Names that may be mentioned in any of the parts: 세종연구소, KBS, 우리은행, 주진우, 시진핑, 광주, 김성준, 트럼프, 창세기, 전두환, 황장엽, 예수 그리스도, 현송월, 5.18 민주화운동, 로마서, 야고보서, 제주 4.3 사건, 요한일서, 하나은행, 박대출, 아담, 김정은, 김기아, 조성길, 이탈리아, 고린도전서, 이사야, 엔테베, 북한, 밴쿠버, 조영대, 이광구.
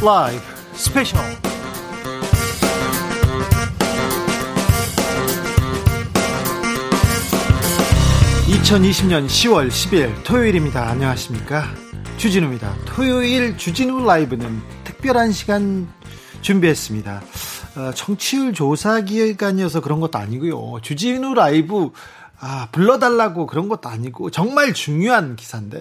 라이브 스페셜. (2020년 10월 10일) 토요일입니다. 안녕하십니까, 주진우입니다. 토요일 주진우 라이브는 특별한 시간 준비했습니다. 청취율 조사 기간이어서 그런 것도 아니고요, 주진우 라이브 불러달라고 그런 것도 아니고, 정말 중요한 기사인데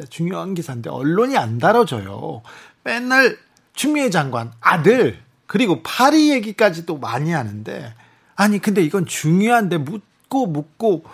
언론이 안 다뤄줘요. 맨날 추미애 장관 아들, 그리고 파리 얘기까지도 많이 하는데, 아니 근데 이건 중요한데 묻고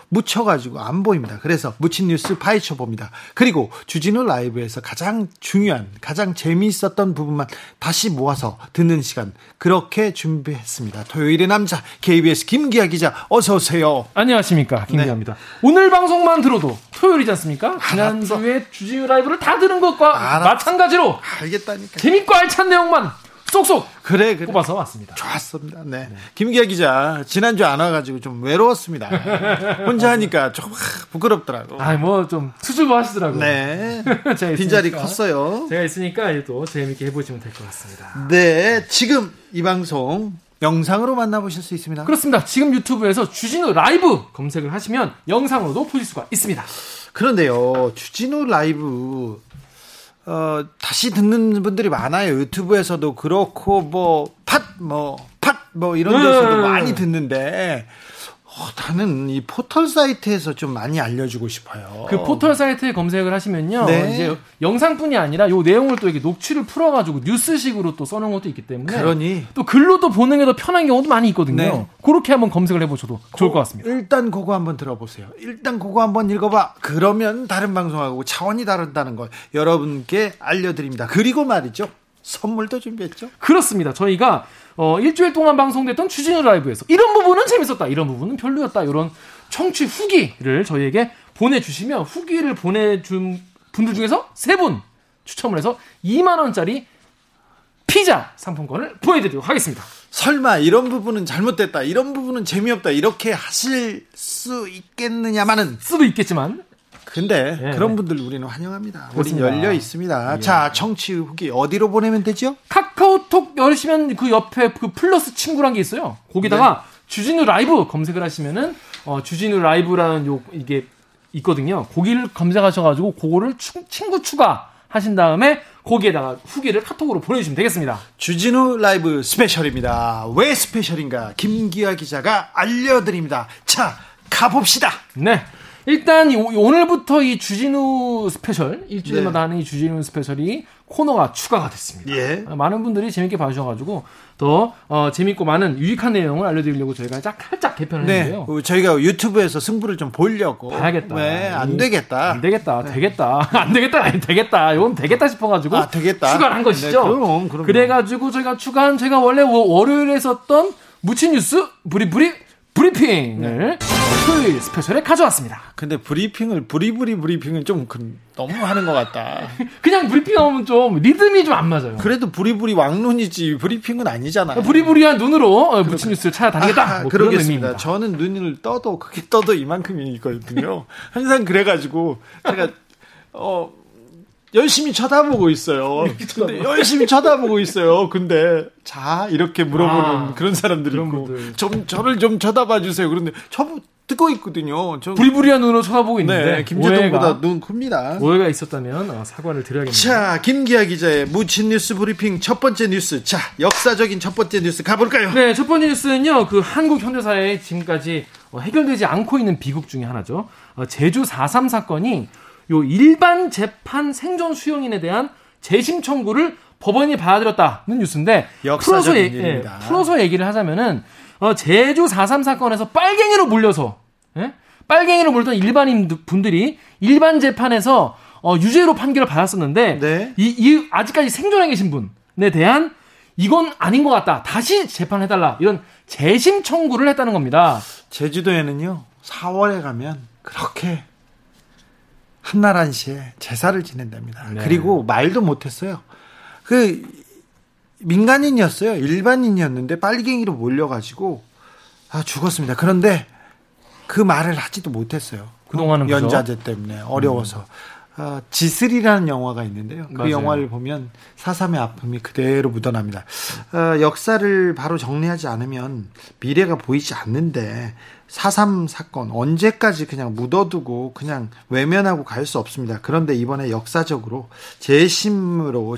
묻혀가지고 안 보입니다. 그래서 묻힌 뉴스 파헤쳐 봅니다. 그리고 주진우 라이브에서 가장 중요한, 가장 재미있었던 부분만 다시 모아서 듣는 시간, 그렇게 준비했습니다. 토요일의 남자 KBS 김기아 기자, 어서 오세요. 안녕하십니까, 김기아입니다. 네. 오늘 방송만 들어도 토요일이지 않습니까? 지난주에 주진우 라이브를 다 들은 것과 마찬가지로 알겠다니까. 재밌고 알찬 내용만 쏙쏙 뽑아서 왔습니다. 좋았습니다. 네. 네. 김기아 기자 지난주 안 와가지고 좀 외로웠습니다. 혼자 하니까 좀 부끄럽더라고. 뭐 좀 수줍어하시더라고요. 네. 빈자리 컸어요. 제가 있으니까 또 재미있게 해보시면 될 것 같습니다. 네. 지금 이 방송 영상으로 만나보실 수 있습니다. 그렇습니다. 지금 유튜브에서 주진우 라이브 검색을 하시면 영상으로도 보실 수가 있습니다. 그런데요, 주진우 라이브 다시 듣는 분들이 많아요. 유튜브에서도 그렇고, 이런 데서도 많이 듣는데, 나는 이 포털 사이트에서 좀 많이 알려주고 싶어요. 그 포털 사이트에 검색을 하시면요, 네. 이제 영상뿐이 아니라 요 내용을 또 이렇게 녹취를 풀어가지고 뉴스식으로 또 써놓은 것도 있기 때문에, 그러니 또 글로도 보는 게 더 편한 경우도 많이 있거든요. 네. 그렇게 한번 검색을 해보셔도 좋을 것 같습니다. 일단 그거 한번 들어보세요. 일단 그거 한번 읽어봐. 그러면 다른 방송하고 차원이 다르다는 걸 여러분께 알려드립니다. 그리고 말이죠, 선물도 준비했죠? 그렇습니다. 저희가 일주일 동안 방송됐던 주진우 라이브에서 이런 부분은 재밌었다, 이런 부분은 별로였다, 이런 청취 후기를 저희에게 보내주시면 후기를 보내준 분들 중에서 3분 추첨을 해서 2만원짜리 피자 상품권을 보내드리도록 하겠습니다. 설마 이런 부분은 잘못됐다, 이런 부분은 재미없다, 이렇게 하실 수 있겠느냐마는 수도 있겠지만, 근데 네, 그런 분들 우리는 환영합니다. 그렇습니다. 우린 열려 있습니다. 예. 자, 청취 후기 어디로 보내면 되죠? 카카오톡 열시면 그 옆에 그 플러스 친구란 게 있어요. 거기다가 네, 주진우 라이브 검색을 하시면은 주진우 라이브라는 이게 있거든요. 거기를 검색하셔가지고 그거를 친구 추가 하신 다음에 거기에다가 후기를 카톡으로 보내주시면 되겠습니다. 주진우 라이브 스페셜입니다. 왜 스페셜인가? 김기아 기자가 알려드립니다. 자, 가봅시다. 네. 일단 오늘부터 이 주진우 스페셜, 일주일마다 하는 이 주진우 스페셜이 코너가 추가가 됐습니다. 예. 많은 분들이 재밌게 봐주셔가지고 더 재밌고 많은 유익한 내용을 알려드리려고 저희가 살짝 개편을 했는데요. 저희가 유튜브에서 승부를 좀 보려고 봐야겠다. 네, 안 되겠다. 네. 되겠다. 되겠다. 이건 되겠다 싶어가지고 되겠다. 추가를 한 것이죠. 네, 그럼. 그래가지고 저희가 추가한, 제가 원래 월요일에 썼던 묻힌 뉴스 브리핑을 토요일 스페셜에 가져왔습니다. 근데 브리핑은 좀 너무 하는 것 같다. 그냥 브리핑 하면 좀 리듬이 좀 안 맞아요. 그래도 브리브리 왕눈이지 브리핑은 아니잖아요. 브리브리한 눈으로 묻힌 뉴스를 찾아다니겠다. 그런 의미입니다. 저는 눈을 떠도 크게 떠도 이만큼이거든요. 항상 그래가지고 제가 열심히 쳐다보고 있어요. 근데 자, 이렇게 물어보는 그런 사람들이 있고, 좀 저를 좀 쳐다봐 주세요. 그런데 듣고 있거든요. 부리부리한 눈으로 쳐다보고 있는데, 네, 김재동보다 눈 큽니다. 오해가 있었다면 사과를 드려야겠네요. 자, 김기아 기자의 묻힌 뉴스 브리핑 첫 번째 뉴스. 자, 역사적인 첫 번째 뉴스 가볼까요? 네, 첫 번째 뉴스는요, 그 한국 현대사에 지금까지 해결되지 않고 있는 비극 중에 하나죠. 제주 4.3 사건이 일반 재판 생존 수용인에 대한 재심 청구를 법원이 받아들였다는 뉴스인데, 풀어서 얘기를 하자면은 제주 4.3 사건에서 빨갱이로 몰려서 빨갱이로 몰던 일반인 분들이 일반 재판에서 유죄로 판결을 받았었는데, 네, 이 아직까지 생존해 계신 분에 대한 이건 아닌 것 같다, 다시 재판해달라, 이런 재심 청구를 했다는 겁니다. 제주도에는요, 4월에 가면 그렇게 한나란시에 제사를 지낸답니다. 네. 그리고 말도 못했어요. 그 민간인이었어요. 일반인이었는데 빨갱이로 몰려가지고 죽었습니다. 그런데 그 말을 하지도 못했어요. 그동안은 연자제 때문에 어려워서 지슬이라는 영화가 있는데요. 그 맞아요. 영화를 보면 4.3의 아픔이 그대로 묻어납니다. 역사를 바로 정리하지 않으면 미래가 보이지 않는데 4.3 사건 언제까지 그냥 묻어두고 그냥 외면하고 갈 수 없습니다. 그런데 이번에 역사적으로 재심으로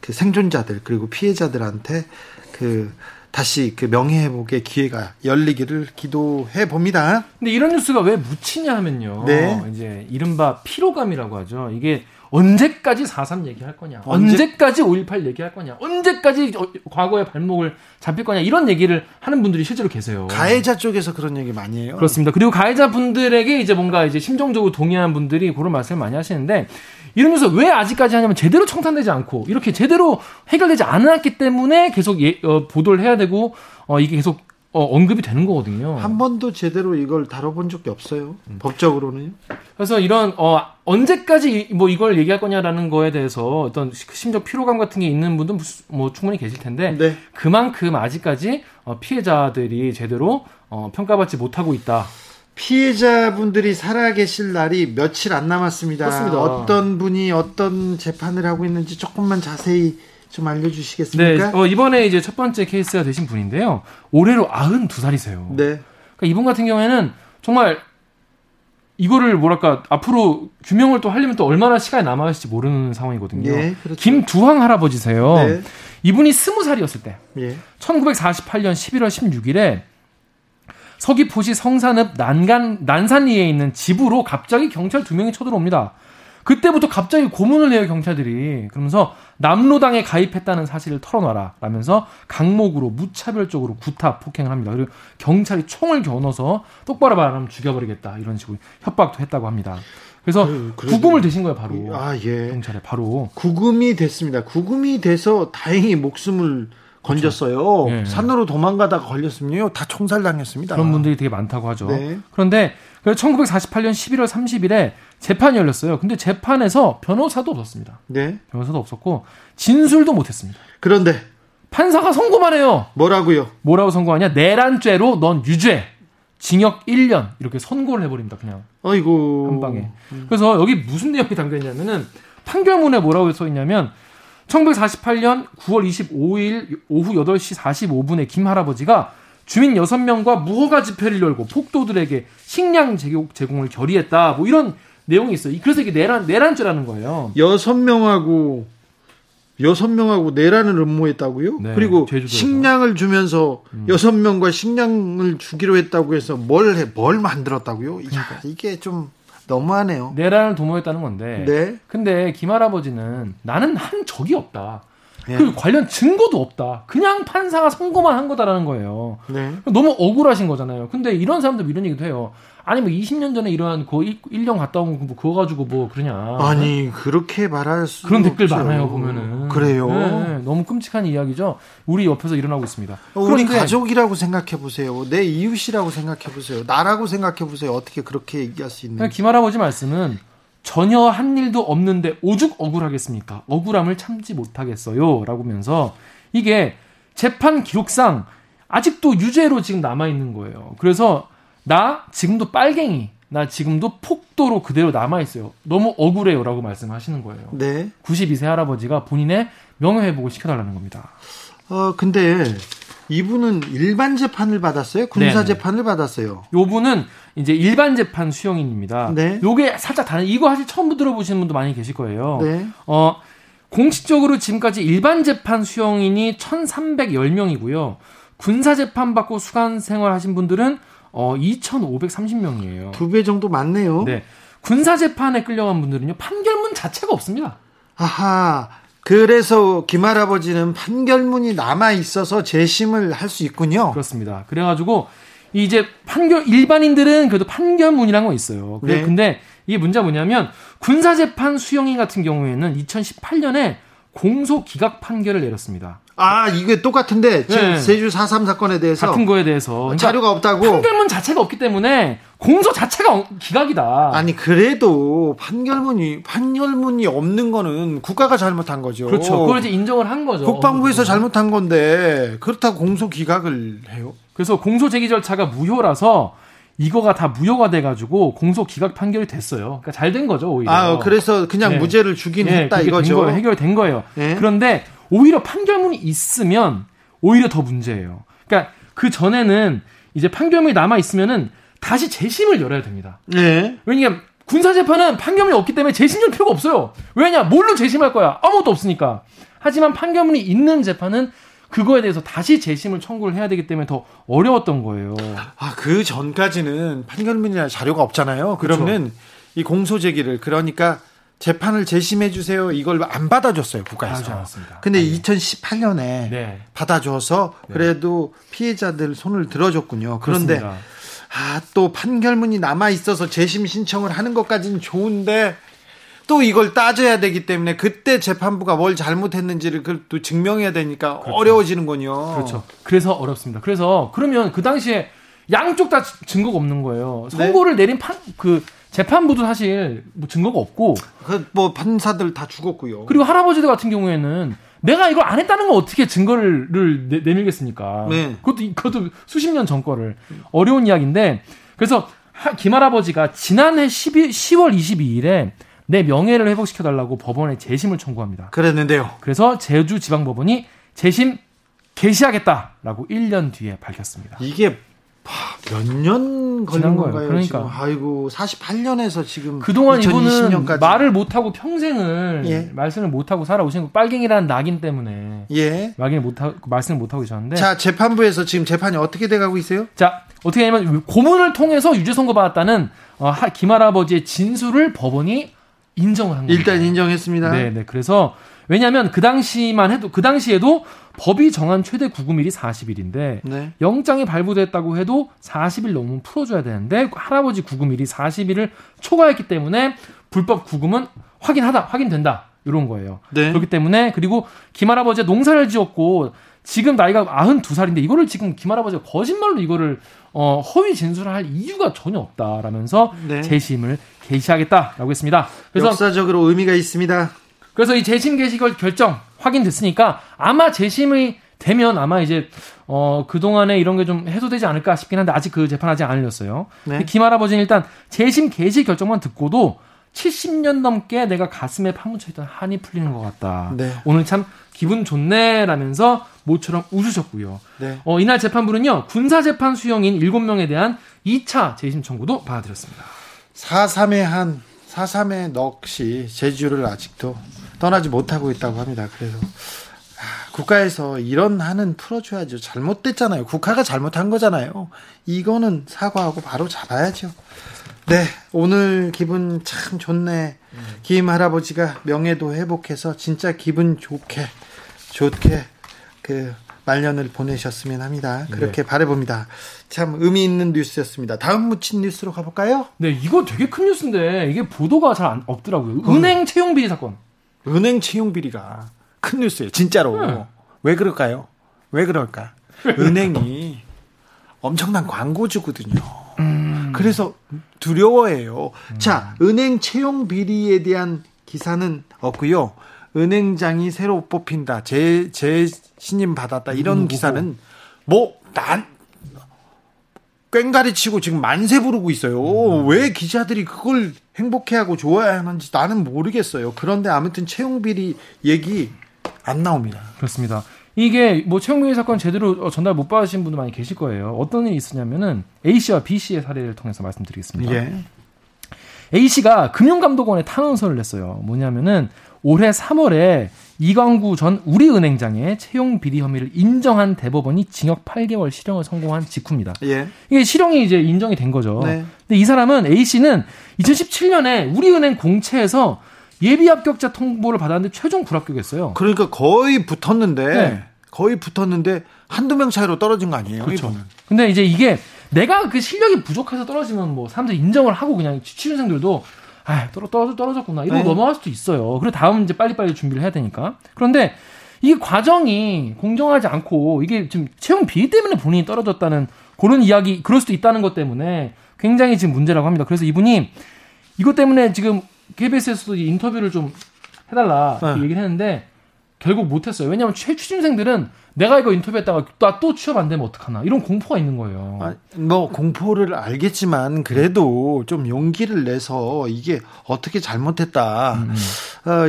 그 생존자들 그리고 피해자들한테 그 다시 그 명예회복의 기회가 열리기를 기도해 봅니다. 근데 이런 뉴스가 왜 묻히냐 하면요. 네. 이제 이른바 피로감이라고 하죠. 이게 언제까지 4.3 얘기할 거냐. 언제까지 5.18 얘기할 거냐. 언제까지 과거의 발목을 잡힐 거냐. 이런 얘기를 하는 분들이 실제로 계세요. 가해자 쪽에서 그런 얘기 많이 해요. 그렇습니다. 그리고 가해자분들에게 이제 뭔가 이제 심정적으로 동의하는 분들이 그런 말씀을 많이 하시는데 이러면서 왜 아직까지 하냐면 제대로 청산되지 않고 이렇게 제대로 해결되지 않았기 때문에 계속 보도를 해야 되고 이게 계속 언급이 되는 거거든요. 한 번도 제대로 이걸 다뤄본 적이 없어요. 법적으로는. 그래서 이런 언제까지 뭐 이걸 얘기할 거냐라는 거에 대해서 어떤 심적 피로감 같은 게 있는 분도 뭐 충분히 계실 텐데 네. 그만큼 아직까지 피해자들이 제대로 평가받지 못하고 있다. 피해자분들이 살아계실 날이 며칠 안 남았습니다. 그렇습니다. 어떤 분이 어떤 재판을 하고 있는지 조금만 자세히 좀 알려주시겠습니까? 네, 이번에 이제 첫 번째 케이스가 되신 분인데요. 올해로 92살이세요. 네. 그러니까 이분 같은 경우에는 정말 이거를 뭐랄까 앞으로 규명을 또 하려면 또 얼마나 시간이 남아있을지 모르는 상황이거든요. 네, 그렇죠. 김두황 할아버지세요. 네. 이분이 20살이었을 때 네. 1948년 11월 16일에 서귀포시 성산읍 난산리에 있는 집으로 갑자기 경찰 2명이 쳐들어옵니다. 그때부터 갑자기 고문을 해요, 경찰들이. 그러면서 남로당에 가입했다는 사실을 털어놔라 라면서 강목으로 무차별적으로 구타 폭행을 합니다. 그리고 경찰이 총을 겨누어서 똑바로 말하면 죽여버리겠다 이런 식으로 협박도 했다고 합니다. 그래서 구금을 되신 거예요, 바로. 예. 경찰에 바로. 구금이 됐습니다. 구금이 돼서 다행히 목숨을 건졌어요. 네. 산으로 도망가다가 걸렸으면요, 다 총살당했습니다. 그런 분들이 되게 많다고 하죠. 네. 그런데 1948년 11월 30일에 재판이 열렸어요. 근데 재판에서 변호사도 없었습니다. 네. 변호사도 없었고 진술도 못했습니다. 그런데 판사가 선고만 해요. 뭐라고요? 뭐라고 선고하냐? 내란죄로 넌 유죄, 징역 1년 이렇게 선고를 해버립니다. 그냥. 아이고. 한 방에. 그래서 여기 무슨 내용이 담겨있냐면은 판결문에 뭐라고 써있냐면 1948년 9월 25일 오후 8시 45분에 김 할아버지가 주민 6명과 무허가 집회를 열고 폭도들에게 식량 제공을 결의했다. 뭐 이런 내용이 있어요. 그래서 이게 내란죄라는 거예요. 6명하고 내란을 음모했다고요? 네, 그리고 제주도에서. 식량을 주면서 6명과 식량을 주기로 했다고 해서 뭘 만들었다고요? 그러니까. 이게 좀 너무하네요. 내란을 도모했다는 건데. 네. 근데 김 할아버지는 나는 한 적이 없다. 네. 그리고 관련 증거도 없다. 그냥 판사가 선고만 한 거다라는 거예요. 네. 너무 억울하신 거잖아요. 근데 이런 사람들 이런 얘기도 해요. 아니 뭐 20년 전에 일어난 그 1년 갔다 온 거 그거 가지고 뭐 그러냐. 아니 그렇게 말할 수 그런 없죠. 댓글 많아요 보면은. 그래요. 네, 너무 끔찍한 이야기죠. 우리 옆에서 일어나고 있습니다. 우리 가족이라고 생각해 보세요. 내 이웃이라고 생각해 보세요. 나라고 생각해 보세요. 어떻게 그렇게 얘기할 수 있는? 김 할아버지 말씀은. 전혀 한 일도 없는데 오죽 억울하겠습니까? 억울함을 참지 못하겠어요. 라고 하면서 이게 재판 기록상 아직도 유죄로 지금 남아있는 거예요. 그래서 나 지금도 빨갱이, 나 지금도 폭도로 그대로 남아있어요. 너무 억울해요. 라고 말씀하시는 거예요. 네. 92세 할아버지가 본인의 명예회복을 시켜달라는 겁니다. 근데 이분은 일반 재판을 받았어요? 군사 재판을 받았어요? 요분은 이제 일반 재판 수용인입니다. 네. 요게 살짝 다른, 이거 사실 처음 들어보시는 분도 많이 계실 거예요. 네. 공식적으로 지금까지 일반 재판 수용인이 1,310명이고요. 군사 재판 받고 수감 생활 하신 분들은 2,530명이에요. 2배 정도 많네요. 네. 군사 재판에 끌려간 분들은요, 판결문 자체가 없습니다. 아하. 그래서 김 할아버지는 판결문이 남아 있어서 재심을 할 수 있군요. 그렇습니다. 그래가지고 이제 일반인들은 그래도 판결문이라는 거 있어요. 그래, 네. 근데 이게 문제가 뭐냐면 군사재판 수용인 같은 경우에는 2018년에 공소 기각 판결을 내렸습니다. 아, 이게 똑같은데 네. 제주 4.3 사건에 대해서 같은 거에 대해서 그러니까 자료가 없다고 판결문 자체가 없기 때문에 공소 자체가 기각이다. 아니 그래도 판결문이 없는 거는 국가가 잘못한 거죠. 그렇죠. 그걸 이제 인정을 한 거죠. 국방부에서 잘못한 건데 그렇다고 공소 기각을 해요? 그래서 공소 제기 절차가 무효라서 이거가 다 무효가 돼가지고 공소 기각 판결이 됐어요. 그러니까 잘 된 거죠, 오히려. 아, 그래서 그냥 네. 무죄를 주긴 네, 했다 이거죠. 거예요, 해결된 거예요. 네? 그런데 오히려 판결문이 있으면 오히려 더 문제예요. 그러니까 그 전에는 이제 판결문이 남아 있으면은 다시 재심을 열어야 됩니다. 네. 왜냐면 군사 재판은 판결문이 없기 때문에 재심할 필요가 없어요. 왜냐, 뭘로 재심할 거야? 아무것도 없으니까. 하지만 판결문이 있는 재판은 그거에 대해서 다시 재심을 청구를 해야 되기 때문에 더 어려웠던 거예요. 아, 그 전까지는 판결문이나 자료가 없잖아요. 그러면 그렇죠. 이 공소 제기를, 그러니까 재판을 재심해 주세요. 이걸 안 받아줬어요, 국가에서. 않았습니다. 근데 아, 네. 2018년에 네. 받아줘서 그래도 네. 피해자들 손을 들어줬군요. 그런데 그렇습니다. 아, 또 판결문이 남아 있어서 재심 신청을 하는 것까지는 좋은데 또 이걸 따져야 되기 때문에 그때 재판부가 뭘 잘못했는지를 또 증명해야 되니까 그렇죠. 어려워지는군요. 그렇죠. 그래서 어렵습니다. 그래서 그러면 그 당시에 양쪽 다 증거가 없는 거예요. 선고를 네. 내린 그 재판부도 사실 뭐 증거가 없고 그 뭐 판사들 다 죽었고요. 그리고 할아버지들 같은 경우에는 내가 이걸 안 했다는 건 어떻게 증거를 내밀겠습니까? 네. 그것도 수십 년 전 거를. 어려운 이야기인데, 그래서 김할아버지가 지난해 10월 22일에 내 명예를 회복시켜달라고 법원에 재심을 청구합니다. 그랬는데요. 그래서 제주지방법원이 재심 개시하겠다라고 1년 뒤에 밝혔습니다. 이게 몇 년 걸린 건가요? 그러니까. 지금? 아이고, 48년에서 지금. 그동안 2020년까지. 이분은 말을 못하고 평생을 예. 말씀을 못하고 살아오신 거, 빨갱이라는 낙인 때문에. 예. 말씀을 못하고 계셨는데. 자, 재판부에서 지금 재판이 어떻게 돼가고 있어요? 자, 어떻게 하냐면, 고문을 통해서 유죄 선고받았다는 김할아버지의 진술을 법원이 인정을 한 거예요. 일단 인정했습니다. 네. 그래서, 왜냐면 그 당시에도 법이 정한 최대 구금일이 40일인데, 네. 영장이 발부됐다고 해도 40일 넘으면 풀어줘야 되는데, 할아버지 구금일이 40일을 초과했기 때문에, 불법 구금은 확인된다. 이런 거예요. 네. 그렇기 때문에, 그리고 김할아버지가 농사를 지었고, 지금 나이가 92살인데, 이거를 지금 김할아버지가 거짓말로 이거를, 허위 진술을 할 이유가 전혀 없다라면서, 네. 재심을 개시하겠다라고 했습니다. 그래서. 역사적으로 의미가 있습니다. 그래서 이 재심 개시 결정 확인됐으니까 아마 재심이 되면 아마 이제 그동안에 이런 게 좀 해소되지 않을까 싶긴 한데 아직 그 재판 아직 안 열렸어요. 네. 김할아버지는 일단 재심 개시 결정만 듣고도 70년 넘게 내가 가슴에 파묻혀있던 한이 풀리는 것 같다. 네. 오늘 참 기분 좋네라면서 모처럼 웃으셨고요. 네. 이날 재판부는요. 군사재판 수용인 7명에 대한 2차 재심 청구도 받아들였습니다. 4.3의 넋이 제주를 아직도 떠나지 못하고 있다고 합니다. 그래서 국가에서 이런 한은 풀어줘야죠. 잘못됐잖아요. 국가가 잘못한 거잖아요. 이거는 사과하고 바로 잡아야죠. 네, 오늘 기분 참 좋네. 김 할아버지가 명예도 회복해서 진짜 기분 좋게 그 말년을 보내셨으면 합니다. 그렇게 네. 바라봅니다. 참 의미 있는 뉴스였습니다. 다음 묻힌 뉴스로 가볼까요? 네, 이거 되게 큰 뉴스인데 이게 보도가 잘 없더라고요. 은행 채용비리 사건. 은행 채용비리가 큰 뉴스예요. 진짜로. 왜 그럴까요? 왜 그럴까? 은행이 엄청난 광고주거든요. 그래서 두려워해요. 자, 은행 채용비리에 대한 기사는 없고요. 은행장이 새로 뽑힌다. 제 신임 받았다. 이런 기사는 꽹가리 치고 지금 만세 부르고 있어요. 왜 기자들이 그걸 행복해하고 좋아하는지 나는 모르겠어요. 그런데 아무튼 채용비리 얘기 안 나옵니다. 그렇습니다. 이게 채용비리 사건 제대로 전달 못 받으신 분도 많이 계실 거예요. 어떤 일이 있었냐면은 A씨와 B씨의 사례를 통해서 말씀드리겠습니다. 예. A씨가 금융감독원에 탄원서를 냈어요. 뭐냐면은 올해 3월에 이광구 전 우리은행장의 채용 비리 혐의를 인정한 대법원이 징역 8개월 실형을 선고한 직후입니다. 예. 이게 실형이 이제 인정이 된 거죠. 네. 근데 이 사람은 A씨는 2017년에 우리은행 공채에서 예비 합격자 통보를 받았는데 최종 불합격했어요. 그러니까 거의 붙었는데 한두 명 차이로 떨어진 거 아니에요? 그렇죠. 근데 이제 이게 내가 그 실력이 부족해서 떨어지면 사람들이 인정을 하고 그냥 취준생들도 떨어졌구나. 이러고 네. 넘어갈 수도 있어요. 그리고 다음 이제 빨리빨리 준비를 해야 되니까. 그런데 이 과정이 공정하지 않고 이게 지금 채용 비리 때문에 본인이 떨어졌다는 그런 이야기, 그럴 수도 있다는 것 때문에 굉장히 지금 문제라고 합니다. 그래서 이분이 이것 때문에 지금 KBS에서도 인터뷰를 좀 해달라 네. 얘기를 했는데 결국 못했어요. 왜냐하면 취준생들은 내가 이거 인터뷰했다가 나 또 취업 안 되면 어떡하나 이런 공포가 있는 거예요. 아, 뭐 공포를 알겠지만 그래도 좀 용기를 내서 이게 어떻게 잘못했다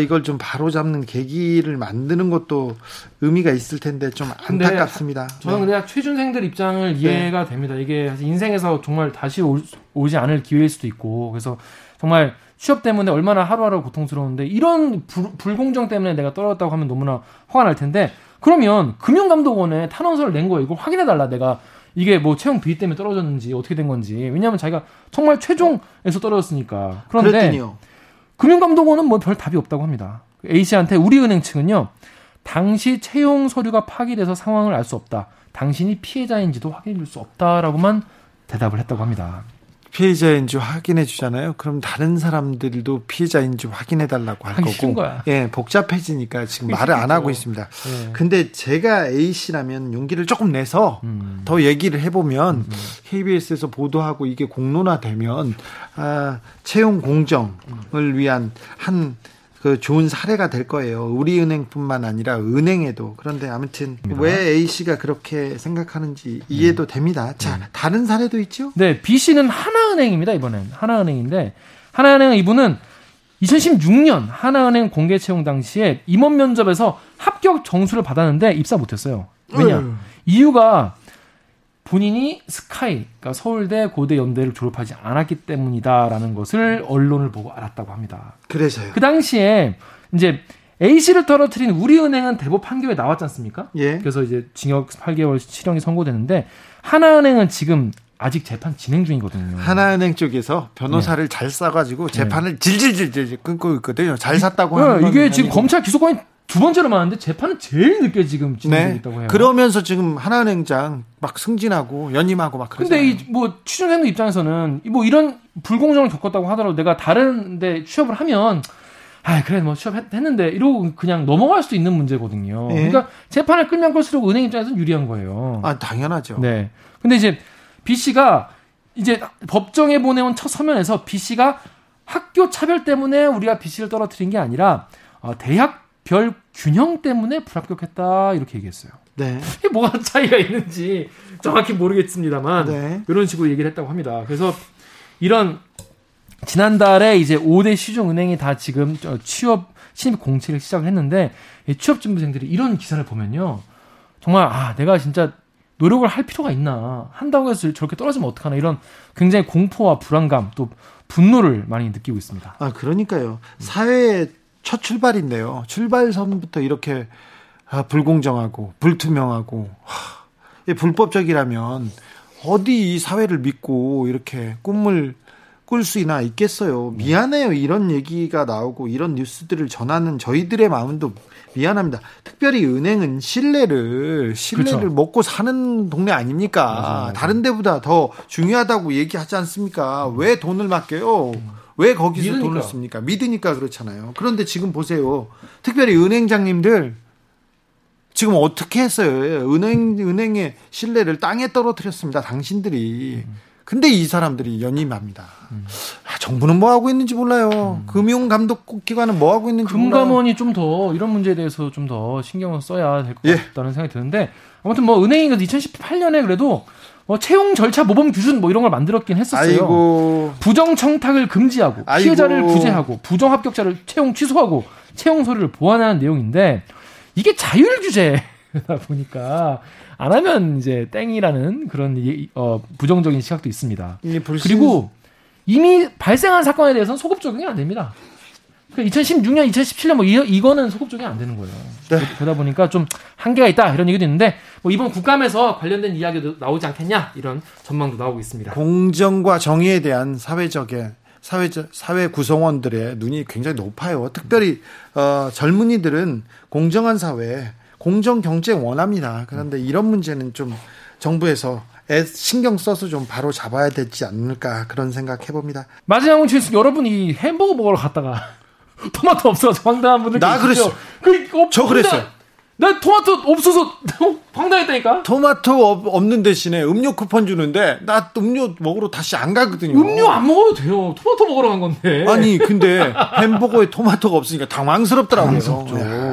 이걸 좀 바로잡는 계기를 만드는 것도 의미가 있을 텐데 좀 안타깝습니다. 저는 그냥 취준생들 입장을 이해가 됩니다. 이게 인생에서 정말 다시 오지 않을 기회일 수도 있고 그래서 정말 취업 때문에 얼마나 하루하루 고통스러운데 이런 불공정 때문에 내가 떨어졌다고 하면 너무나 화가 날 텐데 그러면 금융감독원에 탄원서를 낸 거예요. 이걸 확인해달라. 내가 이게 뭐 채용 비위 때문에 떨어졌는지 어떻게 된 건지. 왜냐하면 자기가 정말 최종에서 떨어졌으니까. 그런데 그랬더니요. 금융감독원은 뭐 별 답이 없다고 합니다. A씨한테 우리은행 측은요. 당시 채용 서류가 파기돼서 상황을 알 수 없다. 당신이 피해자인지도 확인해줄 수 없다라고만 대답을 했다고 합니다. 피해자인지 확인해 주잖아요. 그럼 다른 사람들도 피해자인지 확인해 달라고 할 거고. 거야. 예, 복잡해지니까 지금 말을 안 하고 있습니다. 예. 근데 제가 A씨라면 용기를 조금 내서 더 얘기를 해보면 KBS에서 보도하고 이게 공론화되면 아, 채용 공정을 위한 한 그 좋은 사례가 될 거예요. 우리은행뿐만 아니라 은행에도. 그런데 아무튼 왜 A씨가 그렇게 생각하는지 이해도 됩니다. 자, 다른 사례도 있죠? 네, B씨는 하나은행입니다. 이번엔 하나은행인데 하나은행 이분은 2016년 하나은행 공개 채용 당시에 임원 면접에서 합격 정수를 받았는데 입사 못했어요. 왜냐? 이유가 본인이 스카이, 그러니까 서울대, 고대, 연대를 졸업하지 않았기 때문이다라는 것을 언론을 보고 알았다고 합니다. 그래서요. 그 당시에 이제 A씨를 떨어뜨린 우리은행은 대법 판결에 나왔지 않습니까? 예. 그래서 이제 징역 8개월 실형이 선고되는데 하나은행은 지금 아직 재판 진행 중이거든요. 하나은행 쪽에서 변호사를 잘 싸가지고 재판을 질질질질 끊고 있거든요. 잘 샀다고 하는 건 이게 지금 검찰 기소권이 두 번째로 많은데 재판은 제일 늦게 지금 진행되고 있다고 해요. 그러면서 지금 하나은행장 막 승진하고 연임하고 막 그러잖아요. 근데 이 뭐 취준생들 입장에서는 뭐 이런 불공정을 겪었다고 하더라도 내가 다른데 취업을 하면 아 그래 뭐 취업했는데 이러고 그냥 넘어갈 수도 있는 문제거든요. 네. 그러니까 재판을 끌면 끌수록 은행 입장에서는 유리한 거예요. 아 당연하죠. 네. 근데 이제 B 씨가 이제 법정에 보내온 첫 서면에서 B 씨가 학교 차별 때문에 우리가 B 씨를 떨어뜨린 게 아니라 대학별 균형 때문에 불합격했다 이렇게 얘기했어요. 네. 이게 뭐가 차이가 있는지 정확히 모르겠습니다만 네. 이런 식으로 얘기를 했다고 합니다. 그래서 이런 지난달에 이제 5대 시중 은행이 다 지금 신입 공채를 시작을 했는데 취업 준비생들이 이런 기사를 보면요, 정말 아 내가 진짜 노력을 할 필요가 있나, 한다고 해서 저렇게 떨어지면 어떡하나 이런 굉장히 공포와 불안감 또 분노를 많이 느끼고 있습니다. 아 그러니까요. 사회의 첫 출발인데요. 출발선부터 이렇게 불공정하고 불투명하고 불법적이라면 어디 이 사회를 믿고 이렇게 꿈을 꿀 수나 있겠어요. 미안해요. 이런 얘기가 나오고 이런 뉴스들을 전하는 저희들의 마음도 미안합니다. 특별히 은행은 신뢰를 그렇죠. 먹고 사는 동네 아닙니까? 맞아요. 다른 데보다 더 중요하다고 얘기하지 않습니까? 왜 돈을 맡겨요? 왜 거기서 믿으니까. 돈을 씁니까? 믿으니까 그렇잖아요. 그런데 지금 보세요. 특별히 은행장님들 지금 어떻게 했어요? 은행의 신뢰를 땅에 떨어뜨렸습니다. 당신들이. 근데 이 사람들이 연임합니다. 아, 정부는 뭐 하고 있는지 몰라요. 금융감독기관은 뭐 하고 있는지 몰라요. 금감원이 좀 더 이런 문제에 대해서 좀 더 신경을 써야 될 것 같다는 생각이 드는데 아무튼 뭐 은행이 2018년에 그래도 채용 절차 모범 기준 뭐 이런 걸 만들었긴 했었어요. 아이고. 부정 청탁을 금지하고 피해자를 구제하고 부정 합격자를 채용 취소하고 채용 서류를 보완하는 내용인데 이게 자율 규제다 보니까 안 하면 이제 땡이라는 그런 부정적인 시각도 있습니다. 그리고 이미 발생한 사건에 대해서는 소급 적용이 안 됩니다. 그러니까 2016년, 2017년 뭐 이거는 소급 적용이 안 되는 거예요. 네. 그러다 보니까 좀 한계가 있다 이런 얘기도 있는데 뭐 이번 국감에서 관련된 이야기도 나오지 않겠냐 이런 전망도 나오고 있습니다. 공정과 정의에 대한 사회 구성원들의 눈이 굉장히 높아요. 특별히 젊은이들은 공정한 사회, 공정 경제 원합니다. 그런데 이런 문제는 좀 정부에서 신경 써서 좀 바로 잡아야 되지 않을까 그런 생각 해봅니다. 마지막으로 여러분 이 햄버거 먹으러 갔다가 토마토 없어서 황당한 분들 계시죠? 나 그랬어. 저 그랬어요. 나 토마토 없어서 황당했다니까. 토마토 없는 대신에 음료 쿠폰 주는데 나 음료 먹으러 다시 안 가거든요. 음료 안 먹어도 돼요. 토마토 먹으러 간 건데. 아니 근데 햄버거에 토마토가 없으니까 당황스럽더라고요.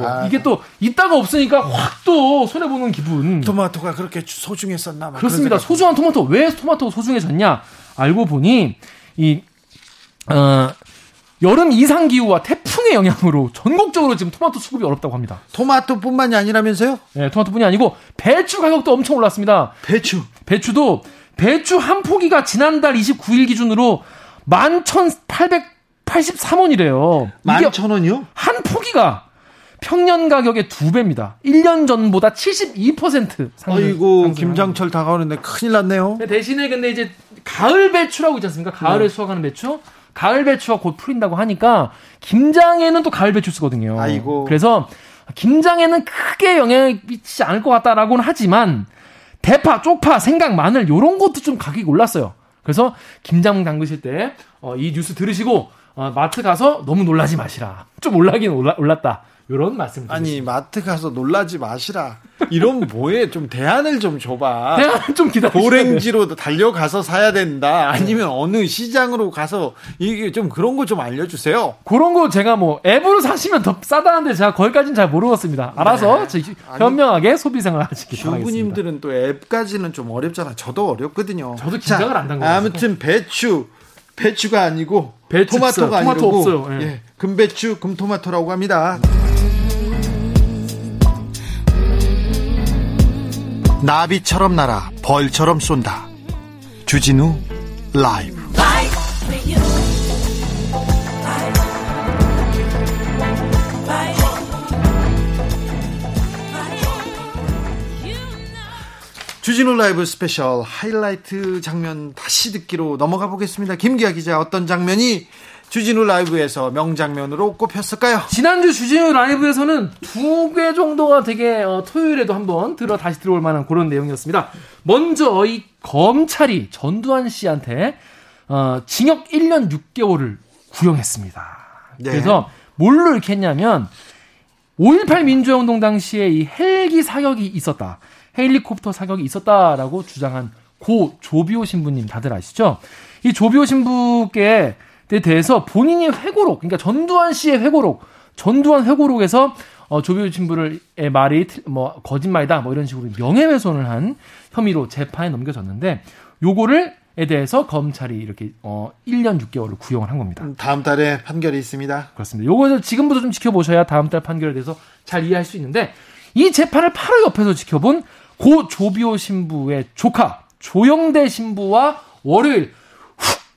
야, 이게 또 있다가 없으니까 확 또 손해보는 기분. 토마토가 그렇게 소중했었나. 그렇습니다. 소중한 토마토. 왜 토마토가 소중해졌냐. 알고 보니 이 여름 이상 기후와 태풍의 영향으로 전국적으로 지금 토마토 수급이 어렵다고 합니다. 토마토뿐만이 아니라면서요? 네, 토마토뿐이 아니고 배추 가격도 엄청 올랐습니다. 배추도 배추 한 포기가 지난달 29일 기준으로 11,883원이래요. 11,000원이요? 한 포기가 평년 가격의 2배입니다. 1년 전보다 72% 상승. 아이고, 김장철 다가오는데 큰일 났네요. 대신에 근데 이제 가을 배추라고 있지 않습니까? 가을에 수확하는 배추. 가을 배추가 곧 풀린다고 하니까 김장에는 또 가을 배추 쓰거든요. 아이고. 그래서 김장에는 크게 영향을 미치지 않을 것 같다라고는 하지만 대파, 쪽파, 생강, 마늘 이런 것도 좀 가격이 올랐어요. 그래서 김장 담그실 때 이 뉴스 들으시고 마트 가서 너무 놀라지 마시라. 좀 올랐다. 이런 말씀 드리겠습니다. 아니 마트 가서 놀라지 마시라. 이런 뭐에 좀 대안을 좀 줘봐. 대안을 좀 기다려. 고랭지로 달려가서 사야 된다. 아니면 어느 시장으로 가서 이게 좀 그런 거 좀 알려주세요. 그런 거 제가 뭐 앱으로 사시면 더 싸다는데 제가 거기까지는 잘 모르겠습니다. 알아서 네. 현명하게 소비생활 하시기 바라겠습니다. 주부님들은 또 앱까지는 좀 어렵잖아. 저도 어렵거든요. 저도 긴장을 안 담고. 아무튼 배추가 아니고 토마토 아니고 없어요. 예. 예. 금배추 금토마토라고 합니다. 나비처럼 날아 벌처럼 쏜다. 주진우 라이브. 주진우 라이브 스페셜 하이라이트 장면 다시 듣기로 넘어가 보겠습니다. 김기아 기자, 어떤 장면이 주진우 라이브에서 명장면으로 꼽혔을까요? 지난주 주진우 라이브에서는 두 개 정도가 되게 토요일에도 한번 다시 들어올 만한 그런 내용이었습니다. 먼저 이 검찰이 전두환 씨한테 징역 1년 6개월을 구형했습니다. 네. 그래서 뭘로 이렇게 했냐면 5.18 민주화운동 당시에 이 헬기 사격이 있었다. 헬리콥터 사격이 있었다라고 주장한 고 조비오 신부님 다들 아시죠? 이 조비오 신부께 대해서 본인이 회고록, 그러니까 전두환 씨의 회고록, 전두환 회고록에서 조비오 신부의 말이 거짓말이다, 이런 식으로 명예훼손을 한 혐의로 재판에 넘겨졌는데, 요거를에 대해서 검찰이 이렇게 1년 6개월을 구형을 한 겁니다. 다음 달에 판결이 있습니다. 그렇습니다. 요거를 지금부터 좀 지켜보셔야 다음 달 판결에 대해서 잘 이해할 수 있는데, 이 재판을 바로 옆에서 지켜본 고 조비오 신부의 조카 조영대 신부와 월요일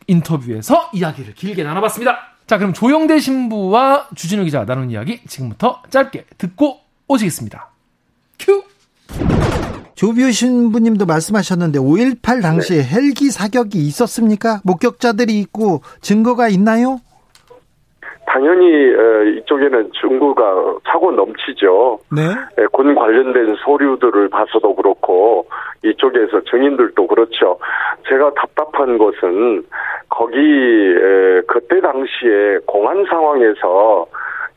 인터뷰에서 이야기를 길게 나눠봤습니다. 자, 그럼 조영대 신부와 주진우 기자 나눈 이야기 지금부터 짧게 듣고 오시겠습니다. 큐. 조비오 신부님도 말씀하셨는데 5.18 당시에 네. 헬기 사격이 있었습니까? 목격자들이 있고 증거가 있나요? 당연히 이쪽에는 증거가 차고 넘치죠. 네. 군 관련된 서류들을 봐서도 그렇고 이쪽에서 증인들도 그렇죠. 제가 답답한 것은 거기 그때 당시에 공안 상황에서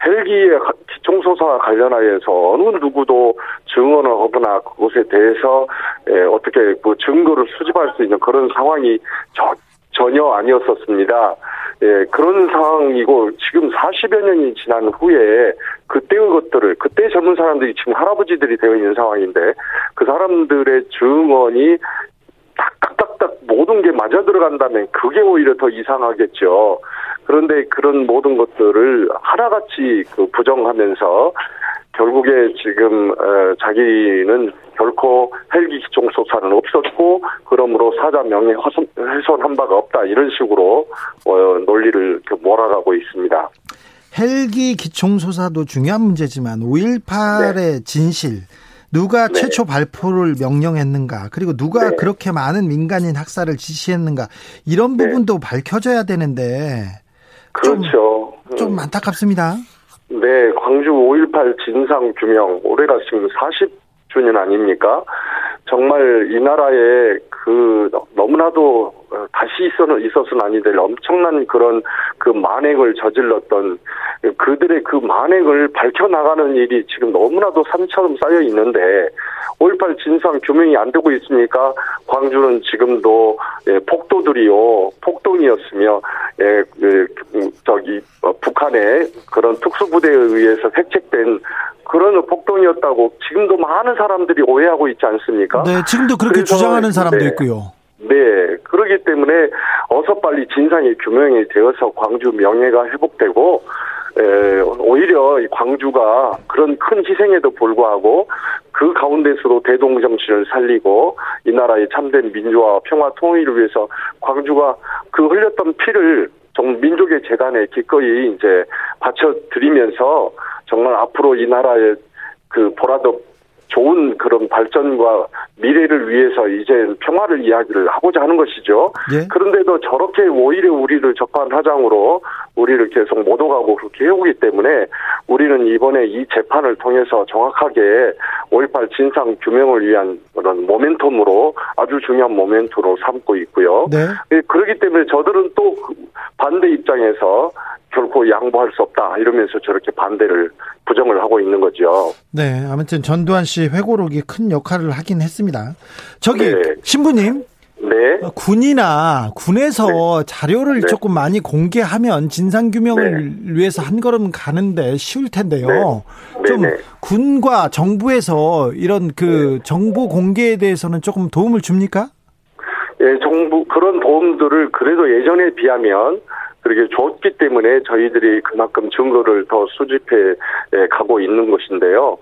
헬기의 기총소사와 관련하여서 어느 누구도 증언을 하거나 그것에 대해서 어떻게 그 증거를 수집할 수 있는 그런 상황이 전혀 아니었었습니다. 예, 그런 상황이고 지금 40여 년이 지난 후에 그때의 것들을 그때 젊은 사람들이 지금 할아버지들이 되어 있는 상황인데 그 사람들의 증언이 딱딱딱딱 모든 게 맞아 들어간다면 그게 오히려 더 이상하겠죠. 그런데 그런 모든 것들을 하나같이 부정하면서 결국에 지금 자기는 결코 헬기 기총소사는 없었고 그러므로 사자 명예 훼손한 바가 없다 이런 식으로 논리를 몰아가고 있습니다. 헬기 기총소사도 중요한 문제지만 5.18의 네. 진실 누가 네. 최초 발포를 명령했는가 그리고 누가 네. 그렇게 많은 민간인 학살을 지시했는가 이런 부분도 네. 밝혀져야 되는데 그렇죠. 좀 안타깝습니다. 네, 광주 5.18 진상규명, 올해가 지금 40주년 아닙니까? 정말 이 나라에 너무나도 다시 있어서는 아니 될 엄청난 그런 만행을 저질렀던 그들의 그 만행을 밝혀나가는 일이 지금 너무나도 산처럼 쌓여 있는데 5.18 진상 규명이 안 되고 있으니까 광주는 지금도 폭도들이요 폭동이었으며 북한의 그런 특수부대에 의해서 획책된 그런 폭동이었다고 지금도 많은 사람들이 오해하고 있지 않습니까? 네, 지금도 그렇게 주장하는 사람도 있고요. 네, 그렇기 때문에 어서 빨리 진상이 규명이 되어서 광주 명예가 회복되고 오히려 광주가 그런 큰 희생에도 불구하고 그 가운데서도 대동정신을 살리고 이 나라의 참된 민주화 평화 통일을 위해서 광주가 그 흘렸던 피를 정 민족의 재단에 기꺼이 이제 바쳐드리면서 정말 앞으로 이 나라의 그 보라도 좋은 그런 발전과 미래를 위해서 이제 평화를 이야기를 하고자 하는 것이죠. 예? 그런데도 저렇게 오히려 우리를 적반하장으로 우리를 계속 모독하고 그렇게 해오기 때문에 우리는 이번에 이 재판을 통해서 정확하게 5.18 진상 규명을 위한 그런 모멘텀으로 아주 중요한 모멘텀으로 삼고 있고요. 네? 예, 그렇기 때문에 저들은 또 반대 입장에서 결코 양보할 수 없다 이러면서 저렇게 반대를 부정을 하고 있는 거죠. 네, 아무튼 전두환 씨 회고록이 큰 역할을 하긴 했습니다. 저기 네. 신부님, 네, 군이나 군에서 네. 자료를 네. 조금 많이 공개하면 진상 규명을 네. 위해서 한 걸음 가는데 쉬울 텐데요. 네. 좀 네. 군과 정부에서 이런 그 네. 정보 공개에 대해서는 조금 도움을 줍니까? 예, 정부 그런 도움들을 그래도 예전에 비하면. 그렇게 줬기 때문에 저희들이 그만큼 증거를 더 수집해 가고 있는 것인데요.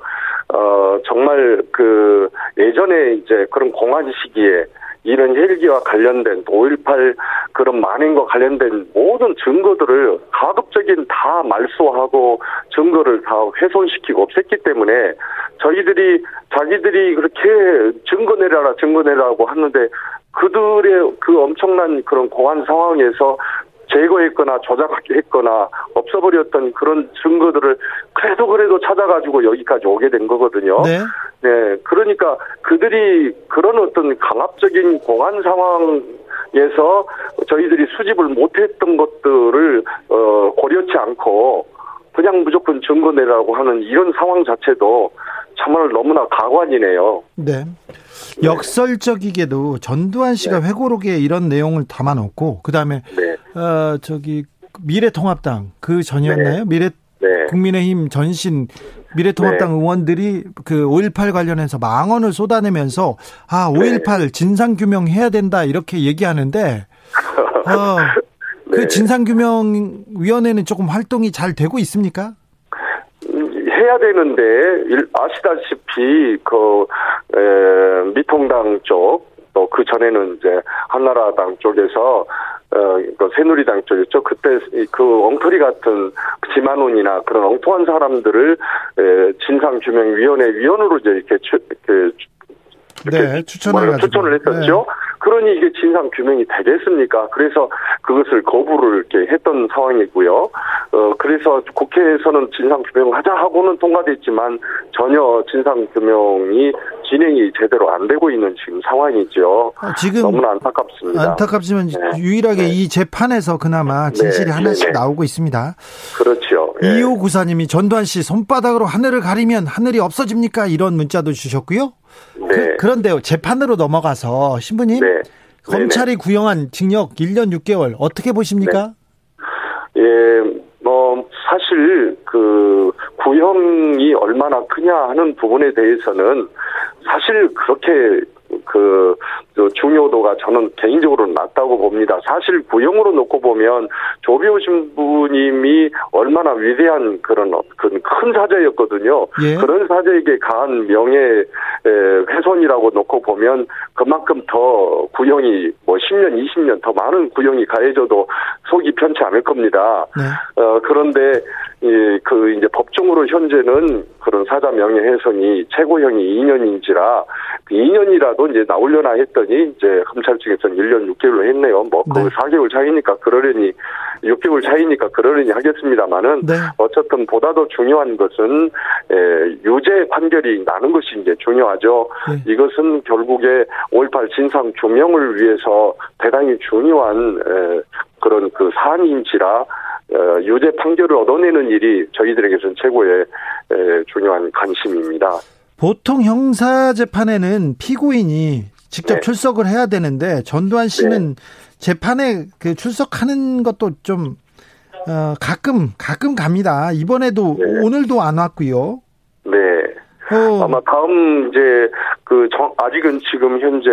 정말 그 예전에 이제 그런 공안 시기에 이런 헬기와 관련된 5.18 그런 만행과 관련된 모든 증거들을 가급적인 다 말소하고 증거를 다 훼손시키고 없앴기 때문에 저희들이 자기들이 그렇게 증거 내라고 하는데 그들의 그 엄청난 그런 공안 상황에서 제거했거나 조작했거나 없어버렸던 그런 증거들을 그래도 찾아가지고 여기까지 오게 된 거거든요. 네. 네. 그러니까 그들이 그런 어떤 강압적인 공안 상황에서 저희들이 수집을 못했던 것들을 고려치 않고 그냥 무조건 증거 내라고 하는 이런 상황 자체도 정말 너무나 가관이네요. 네. 역설적이게도 네. 전두환 씨가 네. 회고록에 이런 내용을 담아놓고 그다음에 네. 미래통합당 그 전이었나요? 네. 국민의힘 전신 미래통합당 네. 의원들이 그 5.18 관련해서 망언을 쏟아내면서 5.18 네. 진상규명해야 된다 이렇게 얘기하는데 네. 그 진상규명위원회는 조금 활동이 잘 되고 있습니까? 해야 되는데 아시다시피 미통당 쪽 또 그 전에는 이제 한나라당 쪽에서 새누리당 쪽이었죠. 그때 그 엉터리 같은 지만원이나 그런 엉뚱한 사람들을 진상규명위원회 위원으로 이제 이렇게 추천을 했었죠. 네. 그러니 이게 진상규명이 되겠습니까? 그래서 그것을 거부를 이렇게 했던 상황이고요. 그래서 국회에서는 진상규명을 하자 하고는 통과됐지만 전혀 진상규명이 진행이 제대로 안 되고 있는 지금 상황이죠. 지금 너무나 안타깝습니다. 안타깝지만 네. 유일하게 네. 이 재판에서 그나마 진실이 네. 하나씩 네. 나오고 있습니다. 그렇죠. 2594님이 네. 전두환 씨 손바닥으로 하늘을 가리면 하늘이 없어집니까? 이런 문자도 주셨고요. 네. 그런데요, 재판으로 넘어가서 신부님 네. 검찰이 네네. 구형한 징역 1년 6개월 어떻게 보십니까? 네. 사실 그 구형이 얼마나 크냐 하는 부분에 대해서는 사실 그렇게 그 중요도가 저는 개인적으로는 낮다고 봅니다. 사실 구형으로 놓고 보면 조비오 신부님이 얼마나 위대한 그런 큰 사죄였거든요. 예? 그런 사죄에게 가한 명예훼손이라고 놓고 보면 그만큼 더 구형이 10년, 20년 더 많은 구형이 가해져도 속이 편치 않을 겁니다. 네. 그런데 이제 법정으로 현재는 그런 사자 명예훼손이 최고형이 2년인지라 2년이라도 이제 나오려나 했더니 이제 검찰 측에서는 1년 6개월로 했네요. 거의 4개월 차이니까 그러려니 6개월 차이니까 그러려니 하겠습니다만은 네. 어쨌든 보다 더 중요한 것은 유죄 판결이 나는 것이 이제 중요하죠. 네. 이것은 결국에 5.18 진상 규명을 위해서 대단히 중요한 그런 그 사안인지라 유죄 판결을 얻어내는 일이 저희들에게는 최고의 중요한 관심입니다. 보통 형사재판에는 피고인이 직접 출석을 해야 되는데 전두환 씨는 재판에 그 출석하는 것도 좀 가끔 갑니다. 이번에도 오늘도 안 왔고요. 아마 다음 이제 아직은 지금 현재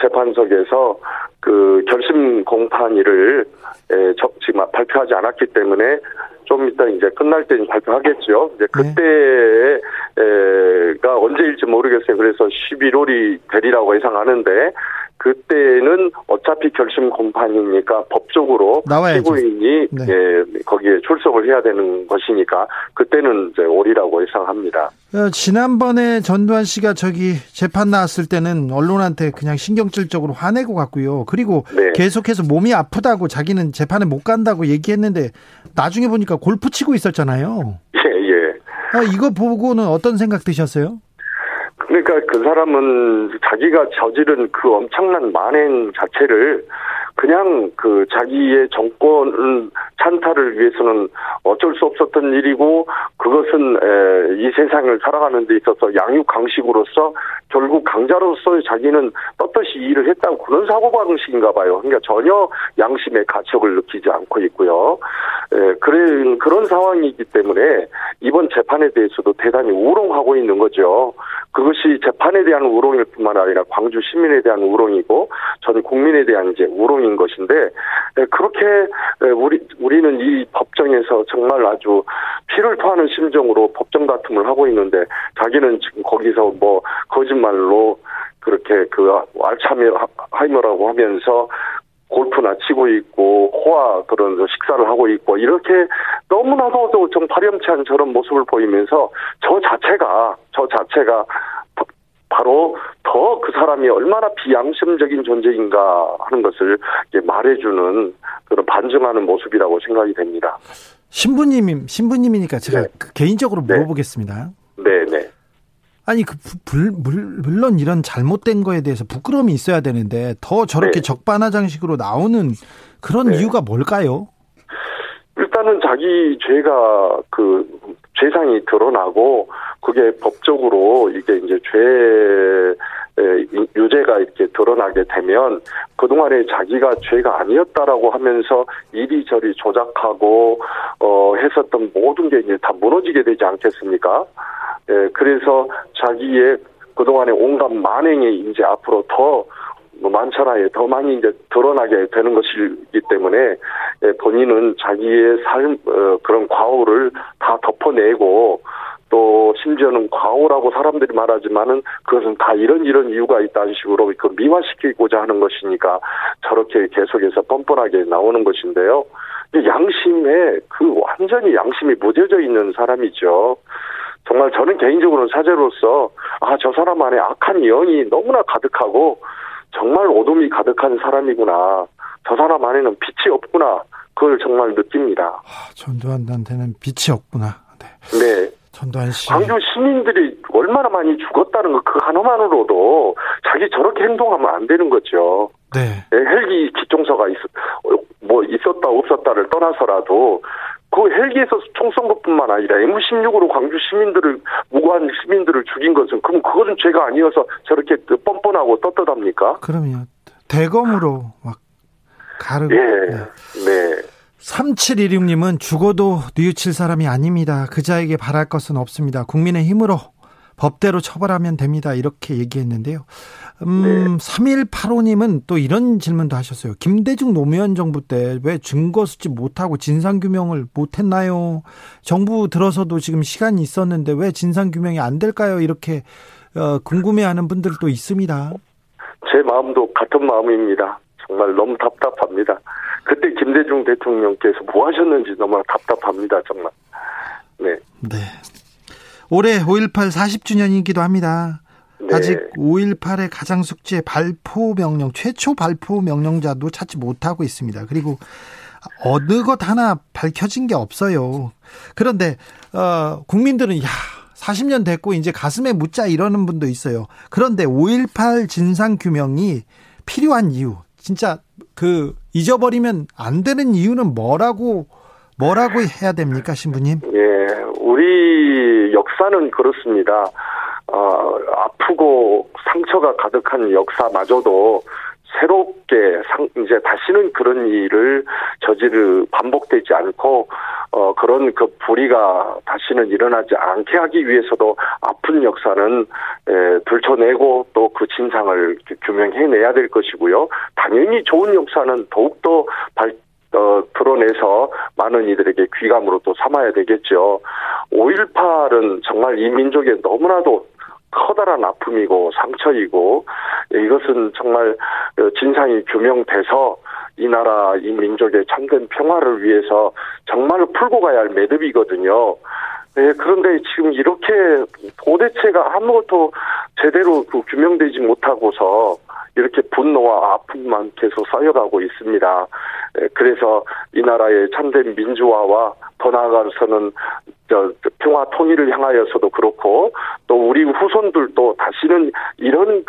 재판석에서 그 결심 공판일을 지금 발표하지 않았기 때문에 좀 이따 이제 끝날 때 발표하겠죠. 이제 그때가 언제일지 모르겠어요. 그래서 11월이 되리라고 예상하는데 그때는 어차피 결심 공판이니까 법적으로 피고인이 거기에 출석을 해야 되는 것이니까 그때는 이제 올이라고 예상합니다. 지난번에 전두환 씨가 저기 재판 나왔을 때는 언론한테 그냥 신경질적으로 화내고 갔고요. 그리고 계속해서 몸이 아프다고 자기는 재판에 못 간다고 얘기했는데 나중에 보니까 골프 치고 있었잖아요. 이거 보고는 어떤 생각 드셨어요? 그러니까 그 사람은 자기가 저지른 그 엄청난 만행 자체를 그냥 그 자기의 정권 찬탈을 위해서는 어쩔 수 없었던 일이고 그것은 이 세상을 살아가는 데 있어서 양육강식으로서 결국 강자로서 자기는 떳떳이 일을 했다고 그런 사고방식인가 봐요. 그러니까 전혀 양심의 가책을 느끼지 않고 있고요. 그런 상황이기 때문에 이번 재판에 대해서도 대단히 우롱하고 있는 거죠. 그것이 재판에 대한 우롱일 뿐만 아니라 광주 시민에 대한 우롱이고 전 국민에 대한 이제 우롱인 것인데 그렇게 우리는 이 법정에서 정말 아주 피를 토하는 심정으로 법정 다툼을 하고 있는데 자기는 지금 거기서 뭐 거짓말로 그렇게 그 알츠하이머라고 하면서 골프나 치고 있고 호화 그런 식사를 하고 있고 이렇게 너무나도 좀 파렴치한 저런 모습을 보이면서 저 자체가 바로 더 그 사람이 얼마나 비양심적인 존재인가 하는 것을 말해주는 그런 반증하는 모습이라고 생각이 됩니다. 신부님이니까 제가 개인적으로 물어보겠습니다. 아니 물론 이런 잘못된 거에 대해서 부끄러움이 있어야 되는데 더 저렇게 적반하장식으로 나오는 그런 이유가 뭘까요? 일단은 자기 죄가 죄상이 드러나고 그게 법적으로 이게 이제 유죄가 이렇게 드러나게 되면 그동안에 자기가 죄가 아니었다라고 하면서 이리저리 조작하고 했었던 모든 게 이제 다 무너지게 되지 않겠습니까? 그래서 자기의 그동안의 온갖 만행이 이제 앞으로 더 만천하에 더 많이 이제 드러나게 되는 것이기 때문에 본인은 자기의 삶, 그런 과오를 다 덮어내고 또 심지어는 과오라고 사람들이 말하지만은 그것은 다 이런 이유가 있다는 식으로 미화시키고자 하는 것이니까 저렇게 계속해서 뻔뻔하게 나오는 것인데요. 양심에 완전히 양심이 무뎌져 있는 사람이죠. 정말 저는 개인적으로는 사제로서 저 사람 안에 악한 영이 너무나 가득하고 정말 어둠이 가득한 사람이구나. 저 사람 안에는 빛이 없구나. 그걸 정말 느낍니다. 전두환한테는 빛이 없구나. 전두환 씨. 광주 시민들이 얼마나 많이 죽었다는 거 그 하나만으로도 자기 저렇게 행동하면 안 되는 거죠. 헬기 기총서가 있었다 없었다를 떠나서라도 그 헬기에서 총 쏜 것뿐만 아니라 M16으로 광주 시민들을 무고한 시민들을 죽인 것은 그럼 그거는 죄가 아니어서 저렇게 뻔뻔하고 떳떳합니까? 그럼요. 대검으로 막 가르고. 3716님은 죽어도 뉘우칠 사람이 아닙니다. 그자에게 바랄 것은 없습니다. 국민의 힘으로 법대로 처벌하면 됩니다. 이렇게 얘기했는데요. 3185님은 또 이런 질문도 하셨어요. 김대중 노무현 정부 때 왜 증거 수집 못하고 진상규명을 못했나요? 정부 들어서도 지금 시간이 있었는데 왜 진상규명이 안 될까요? 이렇게 궁금해하는 분들도 있습니다. 제 마음도 같은 마음입니다. 정말 너무 답답합니다. 그때 김대중 대통령께서 뭐 하셨는지 너무 답답합니다. 정말. 올해 5.18 40주년이기도 합니다. 아직 5.18의 가장 숙지의 최초 발포 명령자도 찾지 못하고 있습니다. 그리고 어느 것 하나 밝혀진 게 없어요. 그런데 국민들은 40년 됐고 이제 가슴에 묻자 이러는 분도 있어요. 그런데 5.18 진상규명이 필요한 이유, 진짜 잊어버리면 안 되는 이유는 뭐라고 해야 됩니까, 신부님? 예, 우리 역사는 그렇습니다. 아프고 상처가 가득한 역사마저도 새롭게 이제 다시는 그런 일을 반복되지 않고 그런 그 불의가 다시는 일어나지 않게 하기 위해서도 아픈 역사는 들춰내고 또 그 진상을 규명해내야 될 것이고요. 당연히 좋은 역사는 더욱더 드러내서 많은 이들에게 귀감으로 또 삼아야 되겠죠. 5.18은 정말 이 민족의 너무나도 커다란 아픔이고 상처이고, 이것은 정말 진상이 규명돼서 이 나라, 이 민족의 참된 평화를 위해서 정말 풀고 가야 할 매듭이거든요. 네, 그런데 지금 이렇게 도대체가 아무것도 제대로 규명되지 못하고서 이렇게 분노와 아픔만 계속 쌓여가고 있습니다. 그래서 이 나라의 참된 민주화와 더 나아가서는 평화 통일을 향하여서도 그렇고, 또 우리 후손들도 다시는 이런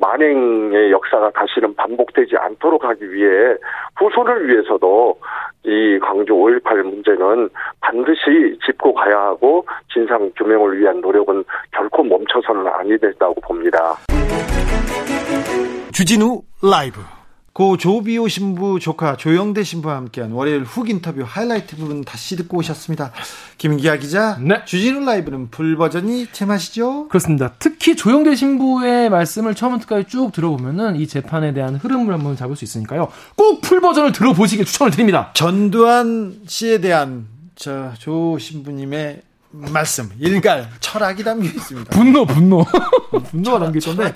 만행의 역사가 다시는 반복되지 않도록 하기 위해, 후손을 위해서도 이 광주 5.18 문제는 반드시 짚고 가야 하고, 진상 규명을 위한 노력은 결코 멈춰서는 아니 된다고 봅니다. 주진우 라이브. 고 조비오 신부 조카 조영대 신부와 함께한 월요일 훅 인터뷰 하이라이트 부분 다시 듣고 오셨습니다. 김기아 기자, 네. 주진우 라이브는 풀버전이 제맛이죠? 그렇습니다. 특히 조영대 신부의 말씀을 처음부터까지 쭉 들어보면은 이 재판에 대한 흐름을 한번 잡을 수 있으니까요. 꼭 풀버전을 들어보시길 추천을 드립니다. 전두환 씨에 대한 조 신부님의 말씀, 일갈, 철학이 담겨 있습니다. 분노. 분노가 담길 건데.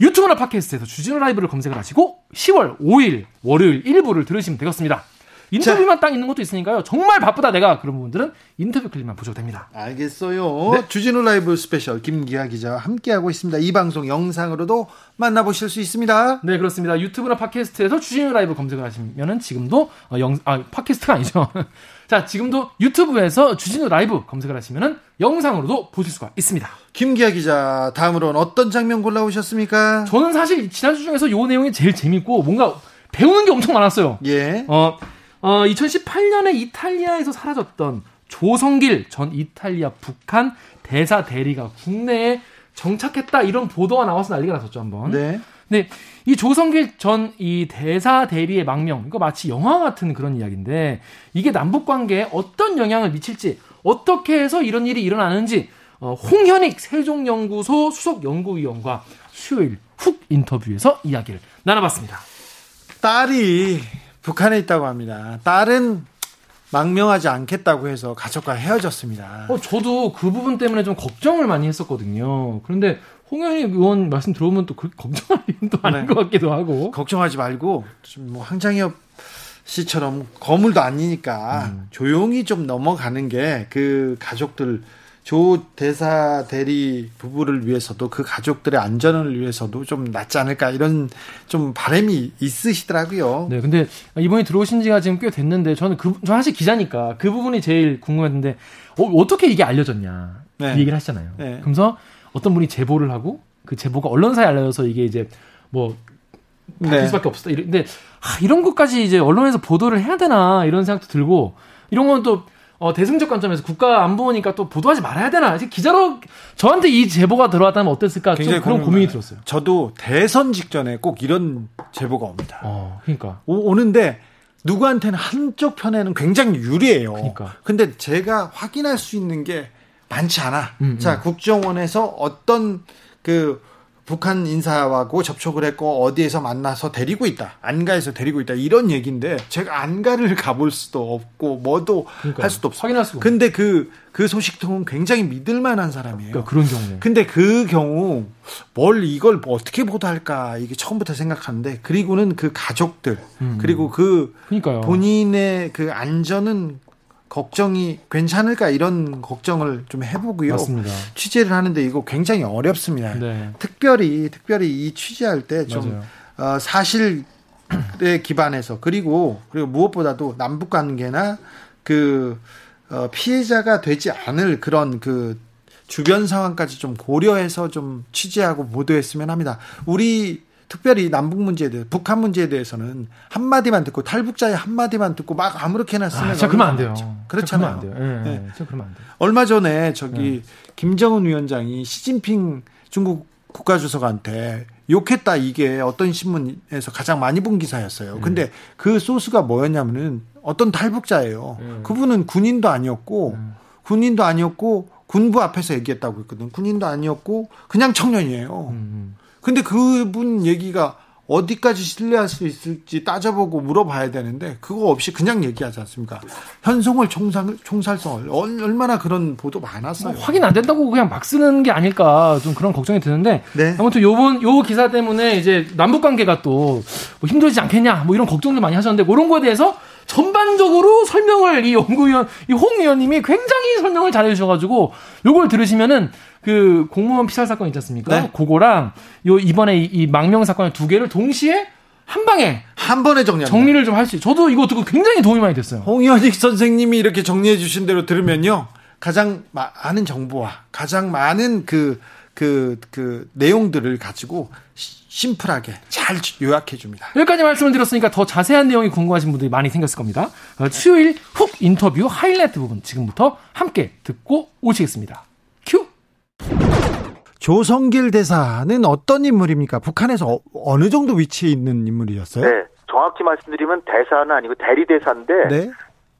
유튜브나 팟캐스트에서 주진우 라이브를 검색을 하시고 10월 5일 월요일 1부를 들으시면 되겠습니다. 인터뷰만 딱 있는 것도 있으니까요. 정말 바쁘다 내가, 그런 부분들은 인터뷰 클립만 보셔도 됩니다. 알겠어요. 네. 주진우 라이브 스페셜, 김기아 기자와 함께하고 있습니다. 이 방송 영상으로도 만나보실 수 있습니다. 네, 그렇습니다. 유튜브나 팟캐스트에서 주진우 라이브 검색을 하시면은 지금도 팟캐스트가 아니죠. 자, 지금도 유튜브에서 주진우 라이브 검색을 하시면은 영상으로도 보실 수가 있습니다. 김기아 기자, 다음으로는 어떤 장면 골라오셨습니까? 저는 사실 지난주 중에서 요 내용이 제일 재밌고 뭔가 배우는 게 엄청 많았어요. 예. 2018년에 이탈리아에서 사라졌던 조성길 전 이탈리아 북한 대사 대리가 국내에 정착했다, 이런 보도가 나와서 난리가 났었죠, 한번. 네. 근데 이 조성길 전 이 대사 대리의 망명, 이거 마치 영화 같은 그런 이야기인데, 이게 남북 관계에 어떤 영향을 미칠지, 어떻게 해서 이런 일이 일어나는지, 홍현익 세종연구소 수석 연구위원과 수요일 훅 인터뷰에서 이야기를 나눠봤습니다. 딸이 북한에 있다고 합니다. 딸은 망명하지 않겠다고 해서 가족과 헤어졌습니다. 저도 그 부분 때문에 좀 걱정을 많이 했었거든요. 그런데 홍현희 의원 말씀 들어보면 또 그렇게 걱정할 일은 또 아닌 것 같기도 하고. 걱정하지 말고 좀 황장엽 씨처럼 거물도 아니니까 조용히 좀 넘어가는 게, 그 가족들, 조 대사 대리 부부를 위해서도, 그 가족들의 안전을 위해서도 좀 낫지 않을까, 이런 좀 바람이 있으시더라고요. 네, 근데 이번에 들어오신 지가 지금 꽤 됐는데, 저는 사실 기자니까 그 부분이 제일 궁금했는데, 어떻게 이게 알려졌냐, 네. 이 얘기를 하시잖아요. 네. 그러면서 어떤 분이 제보를 하고, 그 제보가 언론사에 알려져서 이게 이제 바뀔 수밖에 없었다. 근데 이런 것까지 이제 언론에서 보도를 해야 되나, 이런 생각도 들고, 이런 건 또 대승적 관점에서 국가 안 보니까 또 보도하지 말아야 되나. 기자로 저한테 이 제보가 들어왔다면 어땠을까, 좀 그런 고민이 들었어요. 저도 대선 직전에 꼭 이런 제보가 옵니다. 그러니까 오는데 누구한테는 한쪽 편에는 굉장히 유리해요. 그러니까. 근데 제가 확인할 수 있는 게 많지 않아. 자, 국정원에서 어떤 북한 인사하고 접촉을 했고, 어디에서 만나서 데리고 있다, 안가에서 데리고 있다, 이런 얘기인데, 제가 안가를 가볼 수도 없고 뭐도 할 수도 없어. 확인할 수가. 근데 그 소식통은 굉장히 믿을만한 사람이에요. 그러니까 그런 경우. 근데 그 경우 이걸 어떻게 보도할까, 이게 처음부터 생각하는데, 그리고는 그 가족들 그리고 그러니까요. 본인의 그 안전은 걱정이 괜찮을까, 이런 걱정을 좀 해보고요. 맞습니다. 취재를 하는데 이거 굉장히 어렵습니다. 네. 특별히 이 취재할 때 좀 사실에 기반해서, 그리고 무엇보다도 남북 관계나 피해자가 되지 않을 그런 주변 상황까지 좀 고려해서 좀 취재하고 보도했으면 합니다. 우리 특별히 남북 문제에 대해 북한 문제에 대해서는 한마디만 듣고 탈북자의 한마디만 듣고 막 아무렇게나 쓰면 진짜 그러면 안 돼요. 그렇잖아요. 안 돼요. 예, 예. 네. 그러면 안 돼요. 얼마 전에 저기 김정은 위원장이 시진핑 중국 국가주석한테 욕했다, 이게 어떤 신문에서 가장 많이 본 기사였어요. 근데 그 소스가 뭐였냐면은 어떤 탈북자예요. 그분은 군인도 아니었고 군인도 아니었고 군부 앞에서 얘기했다고 했거든. 군인도 아니었고 그냥 청년이에요. 근데 그분 얘기가 어디까지 신뢰할 수 있을지 따져보고 물어봐야 되는데 그거 없이 그냥 얘기하지 않습니까? 현송월 총살성을 얼마나 그런 보도 많았어요. 뭐 확인 안 된다고 그냥 막 쓰는 게 아닐까 좀 그런 걱정이 드는데 네. 아무튼 요 기사 때문에 이제 남북 관계가 또 뭐 힘들지 않겠냐 뭐 이런 걱정도 많이 하셨는데 그런 거에 대해서 전반적으로 설명을 이 연구위원 이 홍 의원님이 굉장히 설명을 잘해 주셔가지고 요걸 들으시면은. 그 공무원 피살 사건 있지 않습니까? 네. 그거랑 요 이번에 이 망명 사건 두 개를 동시에 한 방에 한 번에 정리를 좀 할 수 있어요. 저도 이거 듣고 굉장히 도움이 많이 됐어요. 홍현익 선생님이 이렇게 정리해 주신 대로 들으면요. 가장 많은 정보와 가장 많은 그 내용들을 가지고 심플하게 잘 요약해 줍니다. 여기까지 말씀을 드렸으니까 더 자세한 내용이 궁금하신 분들이 많이 생겼을 겁니다. 수요일 훅 인터뷰 하이라이트 부분 지금부터 함께 듣고 오시겠습니다. 조성길 대사는 어떤 인물입니까? 북한에서 어느 정도 위치에 있는 인물이었어요? 네, 정확히 말씀드리면 대사는 아니고 대리대사인데 네?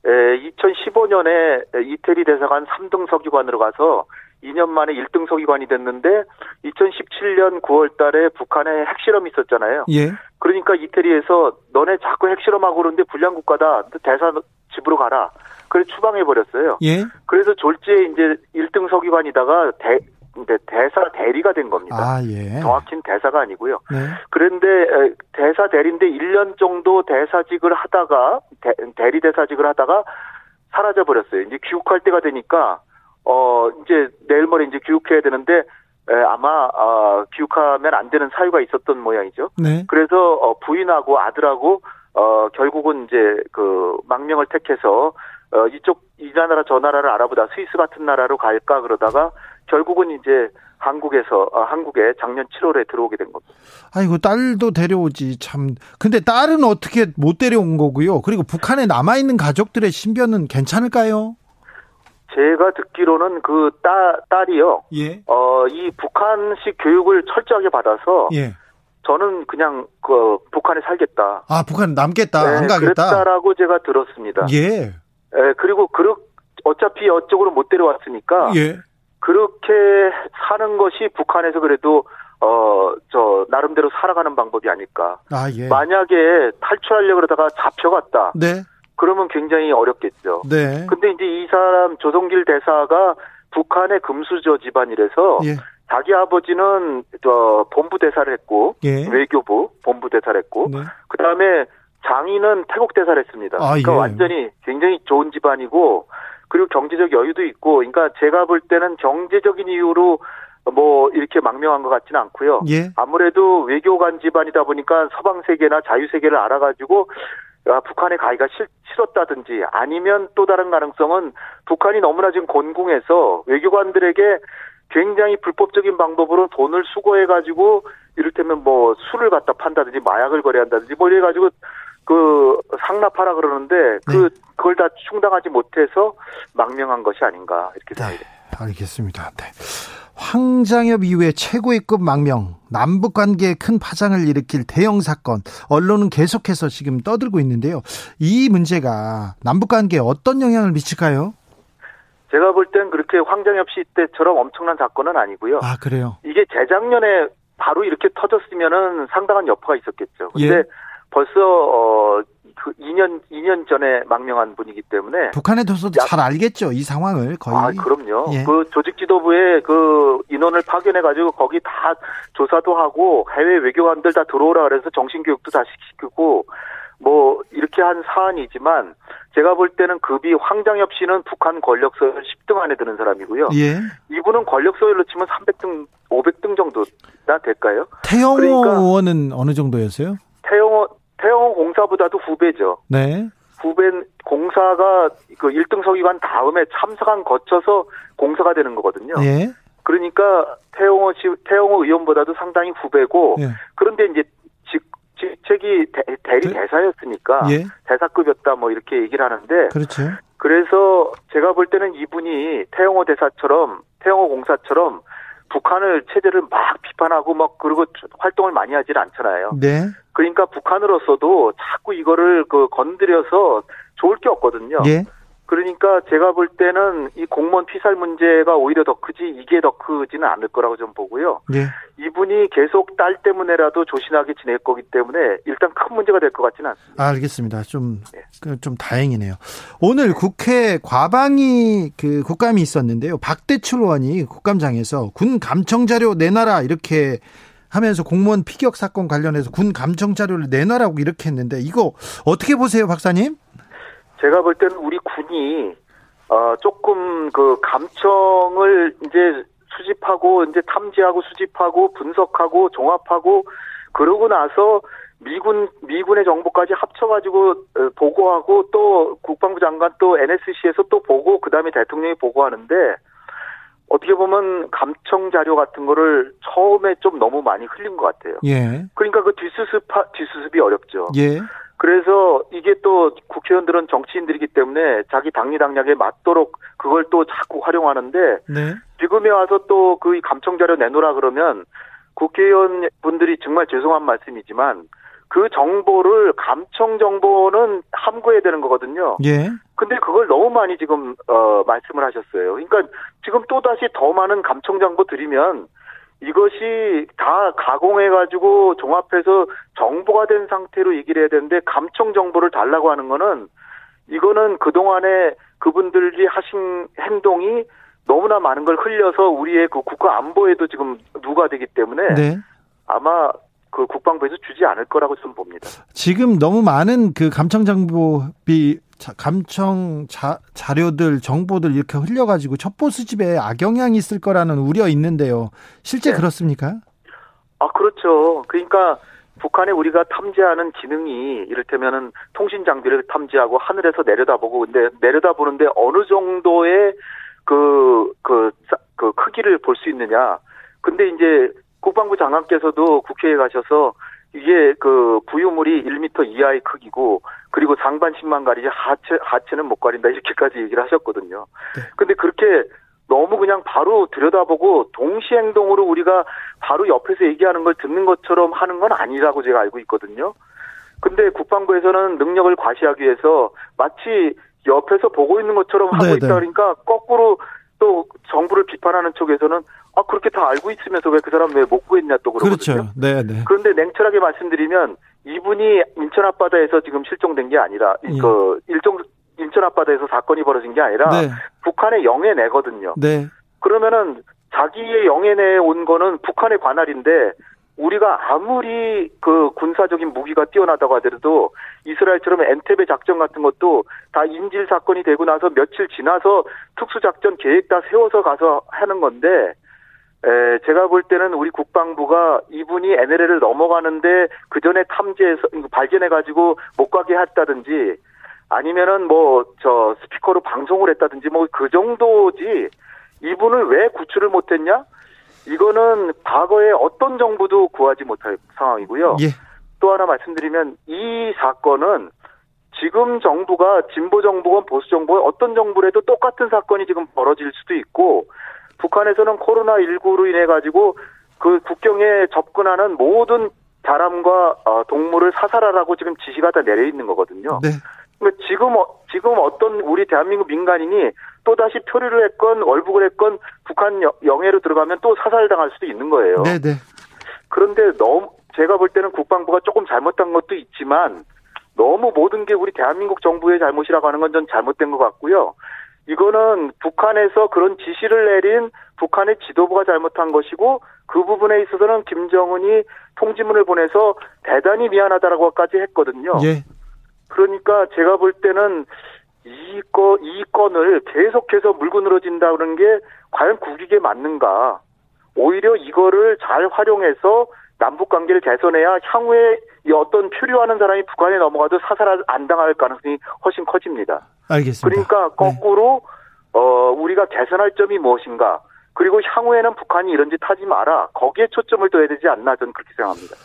2015년에 이태리 대사관 3등 서기관으로 가서 2년 만에 1등 서기관이 됐는데 2017년 9월 달에 북한에 핵실험이 있었잖아요. 예. 그러니까 이태리에서 너네 자꾸 핵실험하고 그러는데 불량국가다. 대사 집으로 가라. 그래서 추방해버렸어요. 예. 그래서 졸지에 이제 1등 서기관이다가 대사 대리가 된 겁니다. 아, 예. 정확히는 대사가 아니고요. 네. 그런데 대사 대리인데 1년 정도 대사직을 하다가 대리 대사직을 하다가 사라져 버렸어요. 이제 귀국할 때가 되니까 이제 내일 모레 이제 귀국해야 되는데 아마 귀국하면 안 되는 사유가 있었던 모양이죠. 네. 그래서 부인하고 아들하고 결국은 이제 그 망명을 택해서 이 나라 저 나라를 알아보다 스위스 같은 나라로 갈까 그러다가 결국은 이제 한국에 작년 7월에 들어오게 된 겁니다. 아이고 딸도 데려오지 참. 근데 딸은 어떻게 못 데려온 거고요? 그리고 북한에 남아있는 가족들의 신변은 괜찮을까요? 제가 듣기로는 그 딸이요. 예. 이 북한식 교육을 철저하게 받아서. 예. 저는 그냥 북한에 살겠다. 아 북한에 남겠다. 네, 안 가겠다. 그랬다라고 제가 들었습니다. 예. 예, 그리고 어차피 이쪽으로 못 데려왔으니까. 예. 그렇게 사는 것이 북한에서 그래도 나름대로 살아가는 방법이 아닐까. 아, 예. 만약에 탈출하려고 그러다가 잡혀갔다. 네. 그러면 굉장히 어렵겠죠. 네. 근데 이제 이 사람 조성길 대사가 북한의 금수저 집안이라서 예. 자기 아버지는 본부 대사를 했고 예. 외교부 본부 대사를 했고 네. 그다음에 장인은 태국 대사를 했습니다. 아, 그러니까 예. 완전히 굉장히 좋은 집안이고 그리고 경제적 여유도 있고, 그러니까 제가 볼 때는 경제적인 이유로 뭐 이렇게 망명한 것 같지는 않고요. 예. 아무래도 외교관 집안이다 보니까 서방 세계나 자유 세계를 알아가지고 북한에 가기가 싫었다든지 아니면 또 다른 가능성은 북한이 너무나 지금 곤궁해서 외교관들에게 굉장히 불법적인 방법으로 돈을 수거해가지고 이를테면 뭐 술을 갖다 판다든지 마약을 거래한다든지 뭐 이래가지고 상납하라 그러는데 그걸 다 충당하지 못해서 망명한 것이 아닌가 이렇게 생각해요. 네, 알겠습니다. 네. 황장엽 이후에 최고위급 망명, 남북 관계에 큰 파장을 일으킬 대형 사건, 언론은 계속해서 지금 떠들고 있는데요. 이 문제가 남북 관계에 어떤 영향을 미칠까요? 제가 볼 땐 그렇게 황장엽 씨 때처럼 엄청난 사건은 아니고요. 아 그래요? 이게 재작년에 바로 이렇게 터졌으면은 상당한 여파가 있었겠죠. 근데 예. 벌써 2년 전에 망명한 분이기 때문에 북한에서도 잘 알겠죠 이 상황을 거의. 아 그럼요. 예. 그 조직지도부에 그 인원을 파견해가지고 거기 다 조사도 하고 해외 외교관들 다 들어오라 그래서 정신교육도 다 시키고 뭐 이렇게 한 사안이지만 제가 볼 때는 급이 황장엽 씨는 북한 권력 서열 10등 안에 드는 사람이고요. 예. 이분은 권력 서열로 치면 300등, 500등 정도나 될까요? 태영호 그러니까 의원은 어느 정도였어요? 태영호 공사보다도 후배죠. 네. 후배 공사가 그 1등 서기관 다음에 참사관 거쳐서 공사가 되는 거거든요. 예. 그러니까 태영호 의원보다도 상당히 후배고 예. 그런데 이제 당시 대리 대사였으니까 예? 대사급이었다 뭐 이렇게 얘기를 하는데 그렇죠. 그래서 제가 볼 때는 이분이 태영호 대사처럼 태영호 공사처럼 북한을 체제를 막 비판하고 막 그리고 활동을 많이 하질 않잖아요. 네. 그러니까 북한으로서도 자꾸 이거를 그 건드려서 좋을 게 없거든요. 예. 그러니까 제가 볼 때는 이 공무원 피살 문제가 오히려 더 크지 이게 더 크지는 않을 거라고 좀 보고요. 예. 이분이 계속 딸 때문에라도 조신하게 지낼 거기 때문에 일단 큰 문제가 될 것 같지는 않습니다. 알겠습니다. 좀 다행이네요. 오늘 국회 과방위 그 국감이 있었는데요. 박대출 의원이 국감장에서 군 감청 자료 내놔라 이렇게 하면서 공무원 피격 사건 관련해서 군 감청 자료를 내놔라고 이렇게 했는데 이거 어떻게 보세요, 박사님? 제가 볼 때는 우리 군이 조금 그 감청을 이제 수집하고 이제 탐지하고 수집하고 분석하고 종합하고 그러고 나서 미군의 정보까지 합쳐가지고 보고하고 또 국방부 장관 또 NSC에서 또 보고 그다음에 대통령이 보고하는데 어떻게 보면 감청 자료 같은 거를 처음에 좀 너무 많이 흘린 것 같아요. 예. 그러니까 그 뒷수습이 어렵죠. 예. 그래서 이게 또 국회의원들은 정치인들이기 때문에 자기 당리당략에 맞도록 그걸 또 자꾸 활용하는데 네. 지금에 와서 또 그 감청 자료 내놓으라 그러면 국회의원분들이 정말 죄송한 말씀이지만 그 정보를 감청 정보는 함구해야 되는 거거든요. 예. 근데 그걸 너무 많이 지금 말씀을 하셨어요. 그러니까 지금 또다시 더 많은 감청 정보 드리면 이것이 다 가공해가지고 종합해서 정보가 된 상태로 얘기를 해야 되는데 감청 정보를 달라고 하는 거는 이거는 그동안에 그분들이 하신 행동이 너무나 많은 걸 흘려서 우리의 그 국가 안보에도 지금 누가 되기 때문에 네. 아마 그 국방부에서 주지 않을 거라고 좀 봅니다. 지금 너무 많은 그 감청 정보비 자료들 정보들 이렇게 흘려가지고 첩보 수집에 악영향이 있을 거라는 우려 있는데요. 실제 네. 그렇습니까? 아 그렇죠. 그러니까 북한에 우리가 탐지하는 기능이 이를테면은 통신 장비를 탐지하고 하늘에서 내려다보고 근데 내려다보는데 어느 정도의 그 크기를 볼 수 있느냐. 근데 이제 국방부 장관께서도 국회에 가셔서 이게 그 부유물이 1m 이하의 크기고 그리고 상반신만 가리지 하체는 못 가린다 이렇게까지 얘기를 하셨거든요. 그런데 네. 그렇게 너무 그냥 바로 들여다보고 동시행동으로 우리가 바로 옆에서 얘기하는 걸 듣는 것처럼 하는 건 아니라고 제가 알고 있거든요. 그런데 국방부에서는 능력을 과시하기 위해서 마치 옆에서 보고 있는 것처럼 하고 네, 있다 그러니까 거꾸로 또 정부를 비판하는 쪽에서는 아 그렇게 다 알고 있으면서 왜 그 사람 왜 못 구했냐 또 그러거든요. 그렇죠. 네네. 그런데 냉철하게 말씀드리면 이분이 인천 앞바다에서 지금 실종된 게 아니라 예. 인천 앞바다에서 사건이 벌어진 게 아니라 네. 북한의 영해 내거든요. 네. 그러면은 자기의 영해 내에 온 거는 북한의 관할인데 우리가 아무리 그 군사적인 무기가 뛰어나다고 하더라도 이스라엘처럼 엔테베 작전 같은 것도 다 인질 사건이 되고 나서 며칠 지나서 특수작전 계획 다 세워서 가서 하는 건데 제가 볼 때는 우리 국방부가 이분이 NLL을 넘어가는데 그전에 탐지해서 발견해가지고 못 가게 했다든지 아니면은 스피커로 방송을 했다든지 뭐 그 정도지 이분을 왜 구출을 못했냐? 이거는 과거에 어떤 정부도 구하지 못할 상황이고요. 예. 또 하나 말씀드리면 이 사건은 지금 정부가 진보 정부건 보수 정부건 어떤 정부라도 똑같은 사건이 지금 벌어질 수도 있고 북한에서는 코로나19로 인해 가지고 그 국경에 접근하는 모든 사람과 동물을 사살하라고 지금 지시가 다 내려 있는 거거든요. 네. 그러니까 지금 어떤 우리 대한민국 민간인이 또다시 표류를 했건 월북을 했건 북한 영해로 들어가면 또 사살당할 수도 있는 거예요. 네네. 그런데 너무 제가 볼 때는 국방부가 조금 잘못한 것도 있지만 너무 모든 게 우리 대한민국 정부의 잘못이라고 하는 건 전 잘못된 것 같고요. 이거는 북한에서 그런 지시를 내린 북한의 지도부가 잘못한 것이고 그 부분에 있어서는 김정은이 통지문을 보내서 대단히 미안하다라고까지 했거든요. 예. 그러니까 제가 볼 때는 이 건을 계속해서 물고 늘어진다는 게 과연 국익에 맞는가. 오히려 이거를 잘 활용해서 남북관계를 개선해야 향후에 어떤 표류하는 사람이 북한에 넘어가도 사살 안 당할 가능성이 훨씬 커집니다. 알겠습니다. 그러니까 거꾸로 네. 우리가 개선할 점이 무엇인가. 그리고 향후에는 북한이 이런 짓 하지 마라. 거기에 초점을 둬야 되지 않나 저는 그렇게 생각합니다.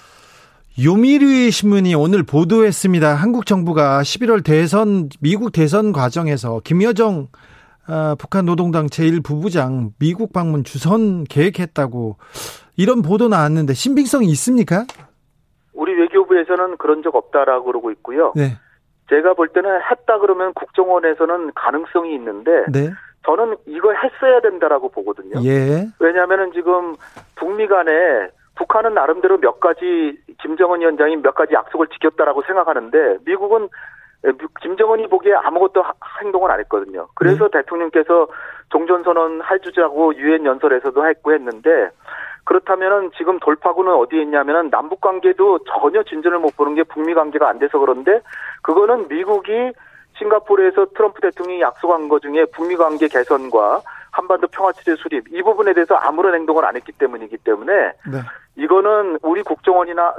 요미르 신문이 오늘 보도했습니다. 한국 정부가 11월 대선, 미국 대선 과정에서 김여정 북한 노동당 제1부부장 미국 방문 주선 계획했다고, 이런 보도 나왔는데 신빙성이 있습니까? 우리 외교부에서는 그런 적 없다라고 그러고 있고요. 네. 제가 볼 때는 했다 그러면 국정원에서는 가능성이 있는데, 네. 저는 이걸 했어야 된다라고 보거든요. 예. 왜냐하면은 지금 북미 간에 북한은 나름대로 몇 가지, 김정은 위원장이 몇 가지 약속을 지켰다라고 생각하는데, 미국은 김정은이 보기에 아무것도 행동을 안 했거든요. 그래서 대통령께서 종전선언 해주자고 유엔 연설에서도 했고 했는데, 그렇다면은 지금 돌파구는 어디에 있냐면은 남북 관계도 전혀 진전을 못 보는 게 북미 관계가 안 돼서 그런데, 그거는 미국이 싱가포르에서 트럼프 대통령이 약속한 것 중에 북미 관계 개선과 한반도 평화체제 수립, 이 부분에 대해서 아무런 행동을 안 했기 때문이기 때문에, 네. 이거는 우리 국정원이나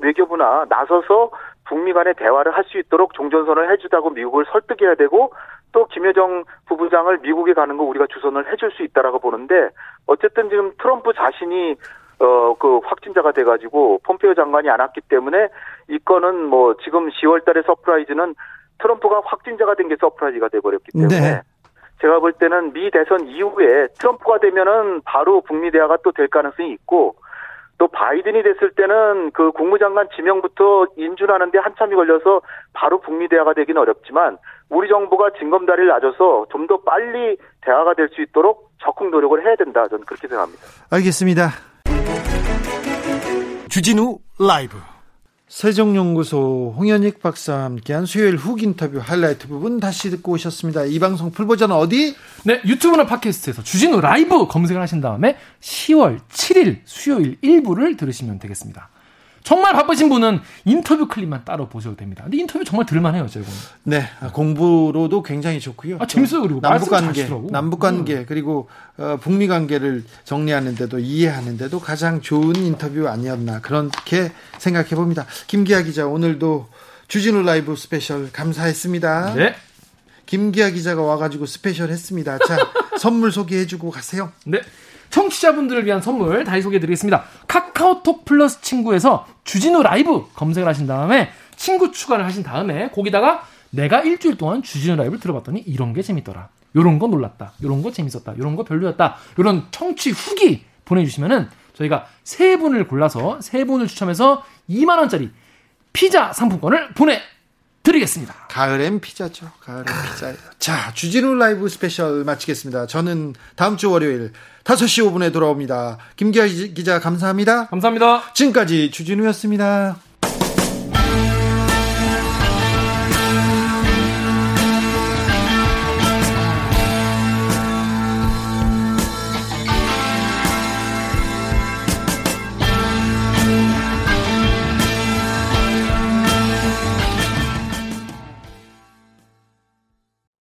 외교부나 나서서 북미 간의 대화를 할 수 있도록 종전선을 해주자고 미국을 설득해야 되고, 또 김여정 부부장을 미국에 가는 거 우리가 주선을 해줄 수 있다라고 보는데, 어쨌든 지금 트럼프 자신이 그 확진자가 돼가지고 폼페이오 장관이 안 왔기 때문에, 이 건은 뭐 지금 10월달의 서프라이즈는 트럼프가 확진자가 된 게 서프라이즈가 돼버렸기 때문에, 네. 제가 볼 때는 미 대선 이후에 트럼프가 되면은 바로 북미 대화가 또 될 가능성이 있고, 또 바이든이 됐을 때는 그 국무장관 지명부터 인준하는데 한참이 걸려서 바로 북미 대화가 되긴 어렵지만, 우리 정부가 징검다리를 낮춰서 좀 더 빨리 대화가 될 수 있도록 적극 노력을 해야 된다, 저는 그렇게 생각합니다. 알겠습니다. 주진우 라이브 세종연구소 홍현익 박사와 함께한 수요일 훅 인터뷰 하이라이트 부분 다시 듣고 오셨습니다. 이 방송 풀버전은 어디? 네, 유튜브나 팟캐스트에서 주진우 라이브 검색을 하신 다음에 10월 7일 수요일 일부를 들으시면 되겠습니다. 정말 바쁘신 분은 인터뷰 클립만 따로 보셔도 됩니다. 근데 인터뷰 정말 들만해요, 제가. 네, 공부로도 굉장히 좋고요. 아, 재밌어요. 그리고 남북관계 그리고 북미 관계를 정리하는데도 이해하는데도 가장 좋은 인터뷰 아니었나, 그렇게 생각해 봅니다. 김기아 기자, 오늘도 주진우 라이브 스페셜 감사했습니다. 네. 김기아 기자가 와가지고 스페셜 했습니다. 자, 선물 소개해주고 가세요. 네. 청취자분들을 위한 선물 다시 소개해드리겠습니다. 카카오톡 플러스 친구에서 주진우 라이브 검색을 하신 다음에 친구 추가를 하신 다음에 거기다가 내가 일주일 동안 주진우 라이브를 들어봤더니 이런 게 재밌더라, 이런 거 놀랐다, 이런 거 재밌었다, 이런 거 별로였다, 이런 청취 후기 보내주시면은 저희가 세 분을 골라서, 세 분을 추첨해서 2만원짜리 피자 상품권을 보내드리겠습니다. 가을엔 피자죠. 가을엔 피자예요. 자, 주진우 라이브 스페셜 마치겠습니다. 저는 다음 주 월요일 5시 5분에 돌아옵니다. 김기아 기자 감사합니다. 감사합니다. 지금까지 주진우였습니다.